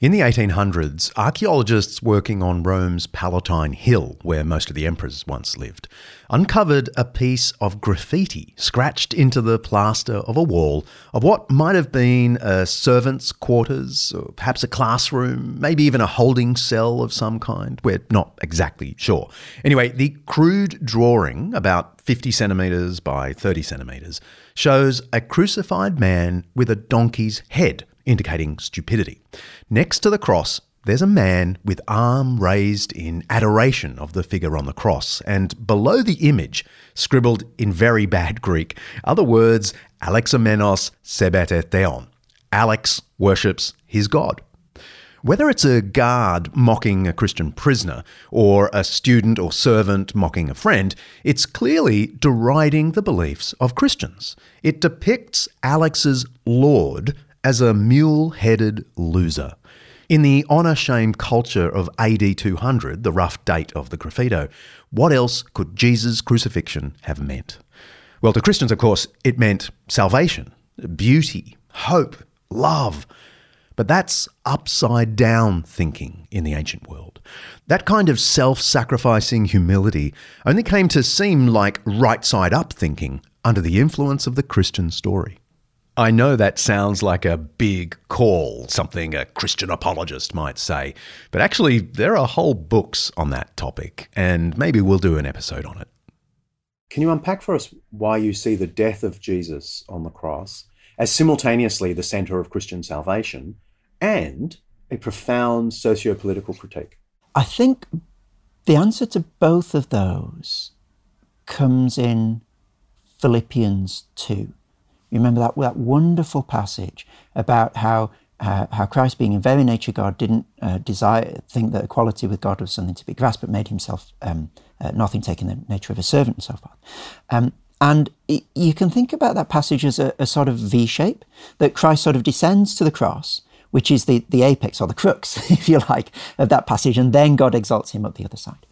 In the 1800s, archaeologists working on Rome's Palatine Hill, where most of the emperors once lived, uncovered a piece of graffiti scratched into the plaster of a wall of what might have been a servant's quarters, or perhaps a classroom, maybe even a holding cell of some kind. We're not exactly sure. Anyway, the crude drawing, about 50 centimetres by 30 centimetres, shows a crucified man with a donkey's head, indicating stupidity. Next to the cross, there's a man with arm raised in adoration of the figure on the cross, and below the image, scribbled in very bad Greek, are the words Alexamenos Sebete Theon. Alex worships his god. Whether it's a guard mocking a Christian prisoner, or a student or servant mocking a friend, it's clearly deriding the beliefs of Christians. It depicts Alex's lord as a mule-headed loser. In the honour-shame culture of AD 200, the rough date of the Crefido, what else could Jesus' crucifixion have meant? Well, to Christians, of course, it meant salvation, beauty, hope, love. But that's upside-down thinking in the ancient world. That kind of self-sacrificing humility only came to seem like right-side-up thinking under the influence of the Christian story. I know that sounds like a big call, something a Christian apologist might say, but actually there are whole books on that topic, and maybe we'll do an episode on it. Can you unpack for us why you see the death of Jesus on the cross as simultaneously the centre of Christian salvation and a profound socio-political critique? I think the answer to both of those comes in Philippians 2. You remember that wonderful passage about how Christ, being in very nature God, didn't think that equality with God was something to be grasped, but made himself nothing, taking the nature of a servant and so forth. And you can think about that passage as a sort of V shape, that Christ sort of descends to the cross, which is the apex or the crux, if you like, of that passage, and then God exalts him up the other side.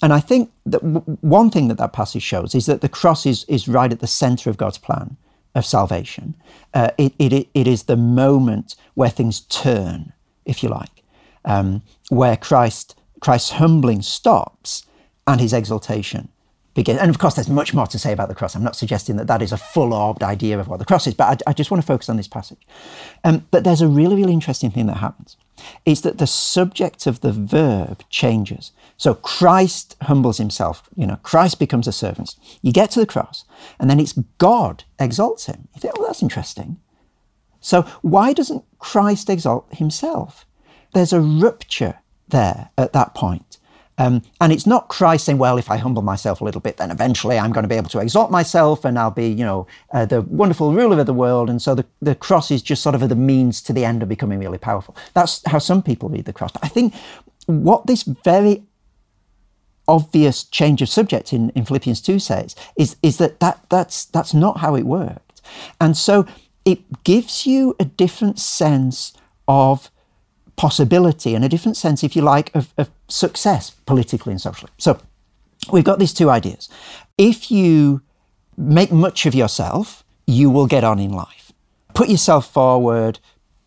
And I think that one thing that passage shows is that the cross is right at the centre of God's plan of salvation. It is the moment where things turn, if you like, where Christ's humbling stops and his exaltation begins. And of course, there's much more to say about the cross. I'm not suggesting that is a full-orbed idea of what the cross is, but I just want to focus on this passage. But there's a really, really interesting thing that happens. It's that the subject of the verb changes. So Christ humbles himself, Christ becomes a servant. You get to the cross, and then it's God exalts him. You think, oh, that's interesting. So why doesn't Christ exalt himself? There's a rupture there at that point. And it's not Christ saying, well, if I humble myself a little bit, then eventually I'm going to be able to exalt myself and I'll be, the wonderful ruler of the world. And so the cross is just sort of the means to the end of becoming really powerful. That's how some people read the cross. But I think what this very obvious change of subject in Philippians 2 says is that's not how it worked. And so it gives you a different sense of possibility and a different sense, if you like, of success politically and socially. So we've got these two ideas. If you make much of yourself, you will get on in life. Put yourself forward,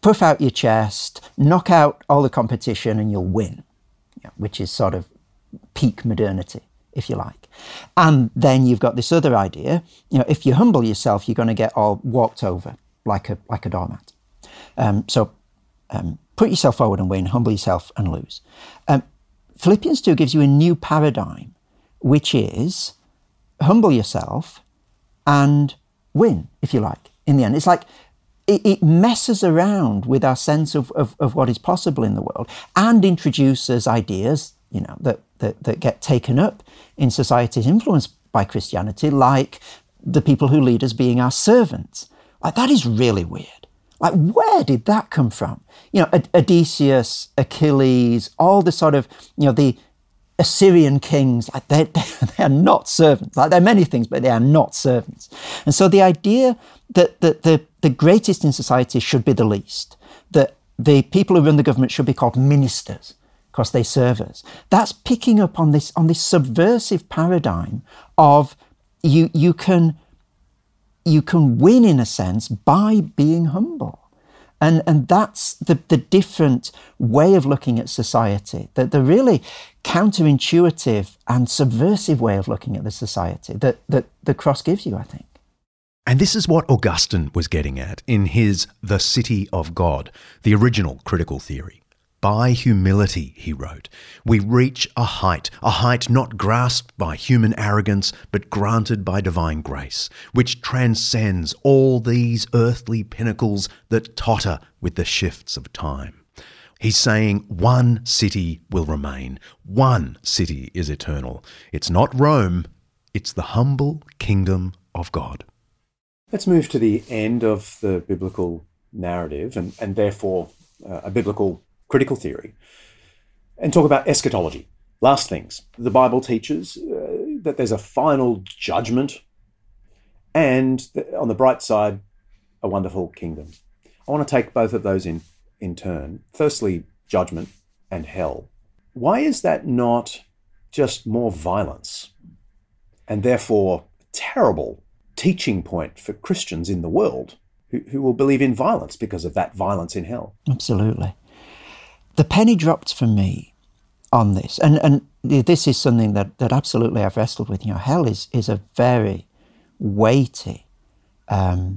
puff out your chest, knock out all the competition, and you'll win, which is sort of peak modernity, if you like. And then you've got this other idea, if you humble yourself, you're going to get all walked over like a doormat. Put yourself forward and win, humble yourself and lose. Philippians 2 gives you a new paradigm, which is humble yourself and win, if you like, in the end. It's like it messes around with our sense of what is possible in the world and introduces ideas, that get taken up in societies influenced by Christianity, like the people who lead us being our servants. Like, that is really weird. Like, where did that come from? Odysseus, Achilles, all the sort of, the Assyrian kings, like they are not servants. Like, they're many things, but they are not servants. And so the idea that the greatest in society should be the least, that the people who run the government should be called ministers, because they serve us. That's picking up on this subversive paradigm of you can win, in a sense, by being humble. And that's the different way of looking at society, the really counterintuitive and subversive way of looking at the society that the cross gives you, I think. And this is what Augustine was getting at in his The City of God, the original critical theory. By humility, he wrote, we reach a height not grasped by human arrogance, but granted by divine grace, which transcends all these earthly pinnacles that totter with the shifts of time. He's saying one city will remain. One city is eternal. It's not Rome. It's the humble kingdom of God. Let's move to the end of the biblical narrative and therefore a biblical critical theory, and talk about eschatology, last things. The Bible teaches that there's a final judgment and, on the bright side, a wonderful kingdom. I want to take both of those in turn. Firstly, judgment, and hell. Why is that not just more violence, and therefore a terrible teaching point for Christians in the world who will believe in violence because of that violence in hell? Absolutely. The penny dropped for me on this, and this is something that absolutely I've wrestled with. You know, hell is a very weighty and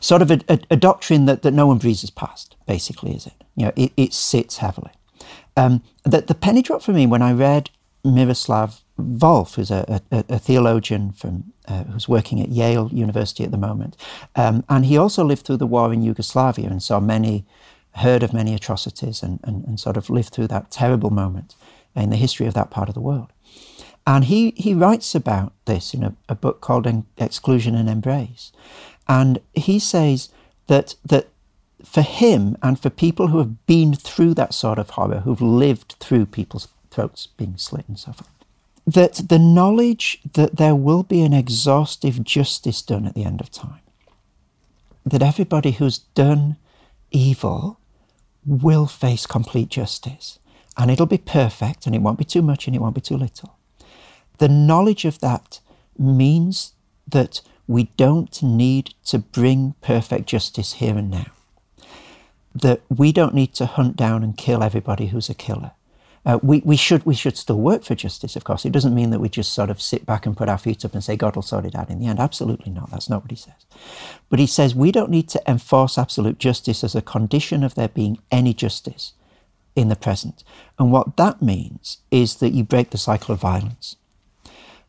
sort of a doctrine that no one breezes past, basically, is it? You know, it sits heavily. The penny dropped for me when I read Miroslav Volf, who's a theologian who's working at Yale University at the moment, and he also lived through the war in Yugoslavia and heard of many atrocities and sort of lived through that terrible moment in the history of that part of the world. And he writes about this in a book called Exclusion and Embrace. And he says that for him and for people who have been through that sort of horror, who've lived through people's throats being slit and so forth, that the knowledge that there will be an exhaustive justice done at the end of time, that everybody who's done evil will face complete justice, and it'll be perfect, and it won't be too much and it won't be too little. The knowledge of that means that we don't need to bring perfect justice here and now, that we don't need to hunt down and kill everybody who's a killer. We should still work for justice, of course. It doesn't mean that we just sort of sit back and put our feet up and say God will sort it out in the end. Absolutely not. That's not what he says. But he says we don't need to enforce absolute justice as a condition of there being any justice in the present. And what that means is that you break the cycle of violence.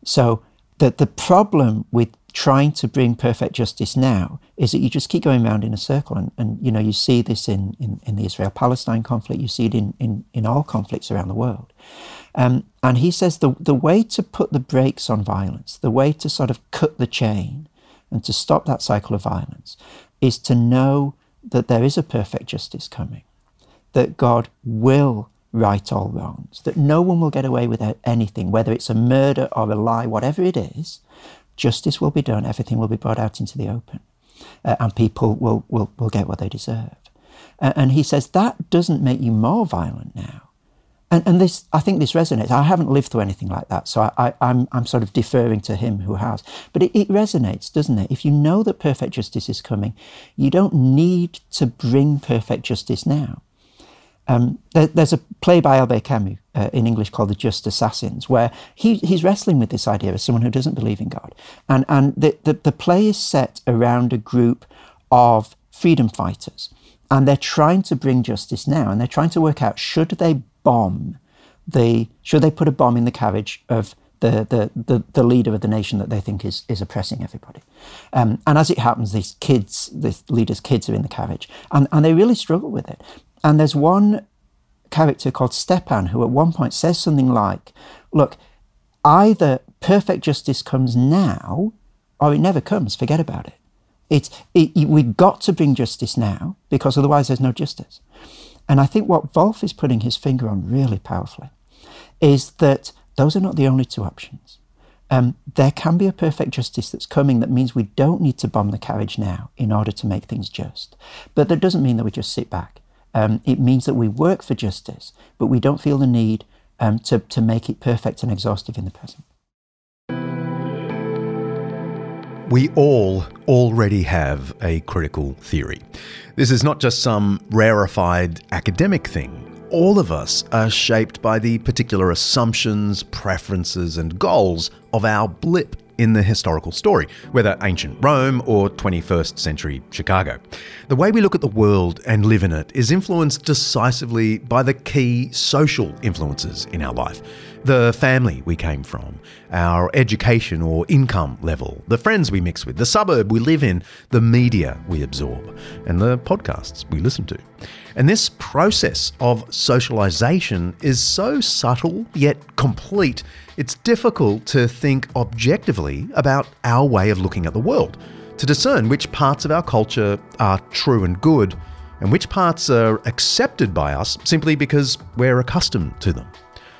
So that the problem with trying to bring perfect justice now is that you just keep going round in a circle. And you know, you see this in the Israel-Palestine conflict, you see it in all conflicts around the world. And he says the way to put the brakes on violence, the way to sort of cut the chain and to stop that cycle of violence is to know that there is a perfect justice coming, that God will right all wrongs, that no one will get away with anything, whether it's a murder or a lie, whatever it is. Justice will be done, everything will be brought out into the open, and people will get what they deserve. And he says that doesn't make you more violent now. And this, I think this resonates. I haven't lived through anything like that, so I'm sort of deferring to him who has. But it resonates, doesn't it? If you know that perfect justice is coming, you don't need to bring perfect justice now. There's a play by Albert Camus in English called The Just Assassins, where he's wrestling with this idea as someone who doesn't believe in God. And the play is set around a group of freedom fighters, and they're trying to bring justice now, and they're trying to work out, should they put a bomb in the carriage of the leader of the nation that they think is oppressing everybody. And as it happens, these leader's kids are in the carriage, and they really struggle with it. And there's one character called Stepan who at one point says something like, look, either perfect justice comes now or it never comes, forget about it. We've got to bring justice now because otherwise there's no justice. And I think what Volf is putting his finger on really powerfully is that those are not the only two options. There can be a perfect justice that's coming that means we don't need to bomb the carriage now in order to make things just. But that doesn't mean that we just sit back. It means that we work for justice, but we don't feel the need to make it perfect and exhaustive in the present. We all already have a critical theory. This is not just some rarefied academic thing. All of us are shaped by the particular assumptions, preferences, and goals of our blip in the historical story, whether ancient Rome or 21st century Chicago. The way we look at the world and live in it is influenced decisively by the key social influences in our life. The family we came from, our education or income level, the friends we mix with, the suburb we live in, the media we absorb, and the podcasts we listen to. And this process of socialisation is so subtle yet complete, it's difficult to think objectively about our way of looking at the world, to discern which parts of our culture are true and good, and which parts are accepted by us simply because we're accustomed to them.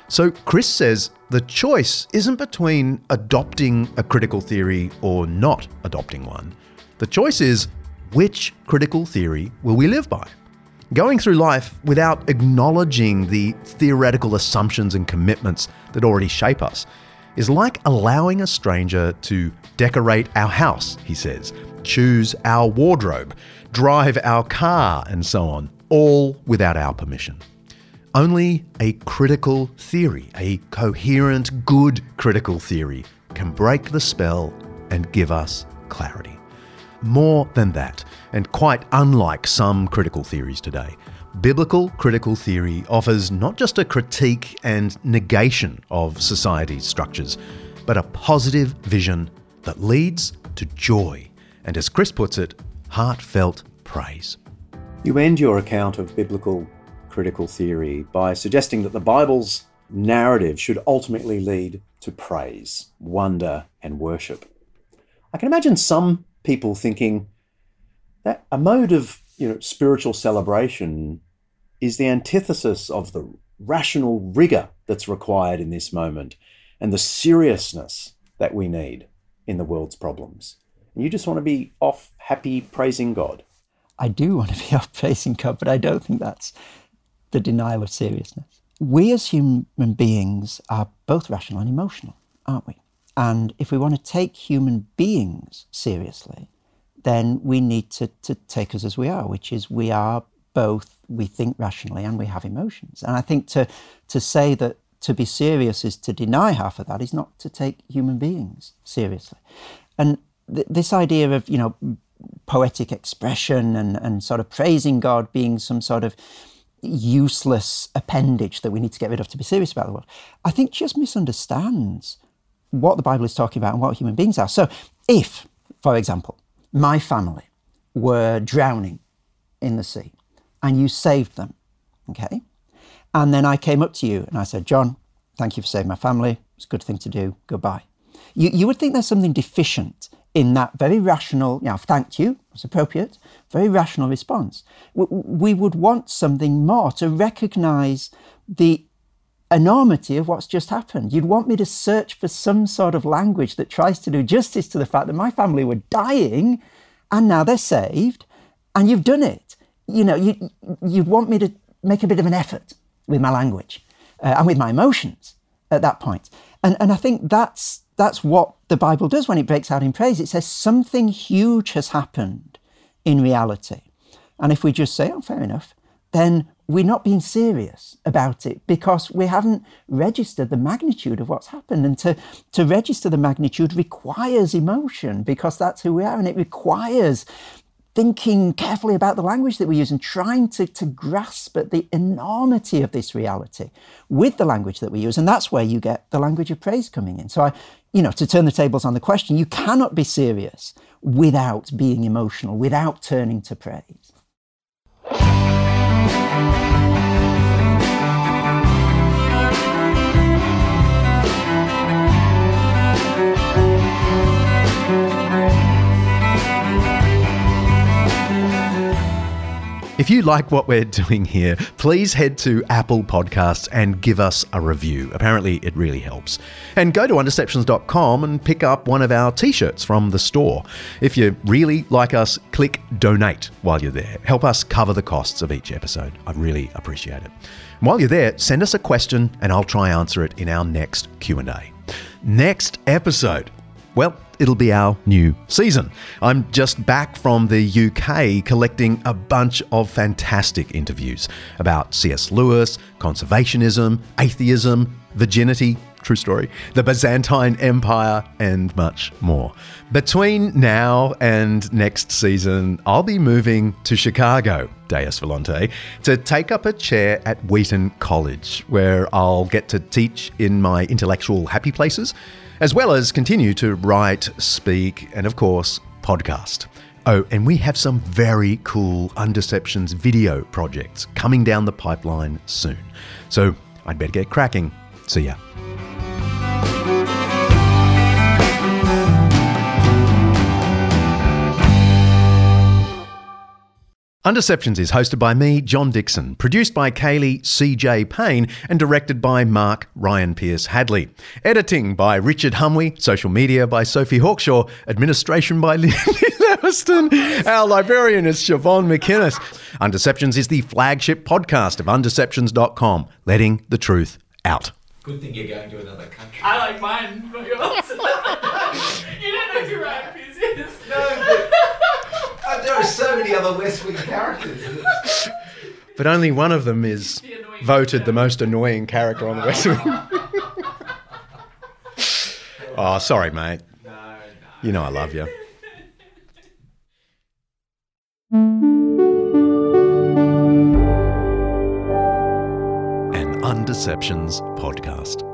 So Chris says the choice isn't between adopting a critical theory or not adopting one. The choice is, which critical theory will we live by? going through life without acknowledging the theoretical assumptions and commitments that already shape us is like allowing a stranger to decorate our house, he says, choose our wardrobe, drive our car, and so on, all without our permission. Only a critical theory, a coherent, good critical theory, can break the spell and give us clarity. More than that, and quite unlike some critical theories today, biblical critical theory offers not just a critique and negation of society's structures, but a positive vision that leads to joy, and as Chris puts it, heartfelt praise. You end your account of biblical critical theory by suggesting that the Bible's narrative should ultimately lead to praise, wonder, and worship. I can imagine some people thinking that a mode of spiritual celebration is the antithesis of the rational rigor that's required in this moment and the seriousness that we need in the world's problems. And you just want to be off happy praising God. I do want to be off praising God, but I don't think that's the denial of seriousness. We as human beings are both rational and emotional, aren't we? And if we want to take human beings seriously, then we need to take us as we are, which is we are both, we think rationally and we have emotions. And I think to say that to be serious is to deny half of that is not to take human beings seriously. And this idea of, poetic expression and sort of praising God being some sort of useless appendage that we need to get rid of to be serious about the world, I think just misunderstands what the Bible is talking about and what human beings are. So if, for example, my family were drowning in the sea and you saved them, okay? And then I came up to you and I said, John, thank you for saving my family. It's a good thing to do. Goodbye. You would think there's something deficient in that very rational, I've thanked you, it's appropriate, very rational response. We would want something more to recognise the enormity of what's just happened. You'd want me to search for some sort of language that tries to do justice to the fact that my family were dying and now they're saved and you've done it. You'd want me to make a bit of an effort with my language and with my emotions at that point. And I think that's what the Bible does when it breaks out in praise. It says something huge has happened in reality. And if we just say, oh, fair enough, then we're not being serious about it because we haven't registered the magnitude of what's happened. And to register the magnitude requires emotion because that's who we are. And it requires thinking carefully about the language that we use and trying to grasp at the enormity of this reality with the language that we use. And that's where you get the language of praise coming in. So to turn the tables on the question, you cannot be serious without being emotional, without turning to praise. If you like what we're doing here, please head to Apple Podcasts and give us a review. Apparently, it really helps. And go to undeceptions.com and pick up one of our t-shirts from the store. If you really like us, click donate while you're there. Help us cover the costs of each episode. I'd really appreciate it. And while you're there, send us a question and I'll try answer it in our next Q&A. Next episode. Well, it'll be our new season. I'm just back from the UK collecting a bunch of fantastic interviews about C.S. Lewis, conservationism, atheism, virginity, true story, the Byzantine Empire, and much more. Between now and next season, I'll be moving to Chicago, Deus Volente, to take up a chair at Wheaton College, where I'll get to teach in my intellectual happy places, as well as continue to write, speak, and of course, podcast. Oh, and we have some very cool Undeceptions video projects coming down the pipeline soon. So I'd better get cracking. See ya. Undeceptions is hosted by me, John Dixon, produced by Kaylee C.J. Payne and directed by Mark Ryan Pierce Hadley. Editing by Richard Humley, social media by Sophie Hawkshaw, administration by... Kirsten. Our librarian is Siobhan McInnes. Undeceptions is the flagship podcast of undeceptions.com, letting the truth out. Good thing you're going to another country. I like mine, not yours. You don't know who Ryan Pierce is. No, but there are so many other West Wing characters. But only one of them is voted the most annoying character on the West Wing. Oh, sorry, mate. No. You know I love you. An Undeceptions podcast.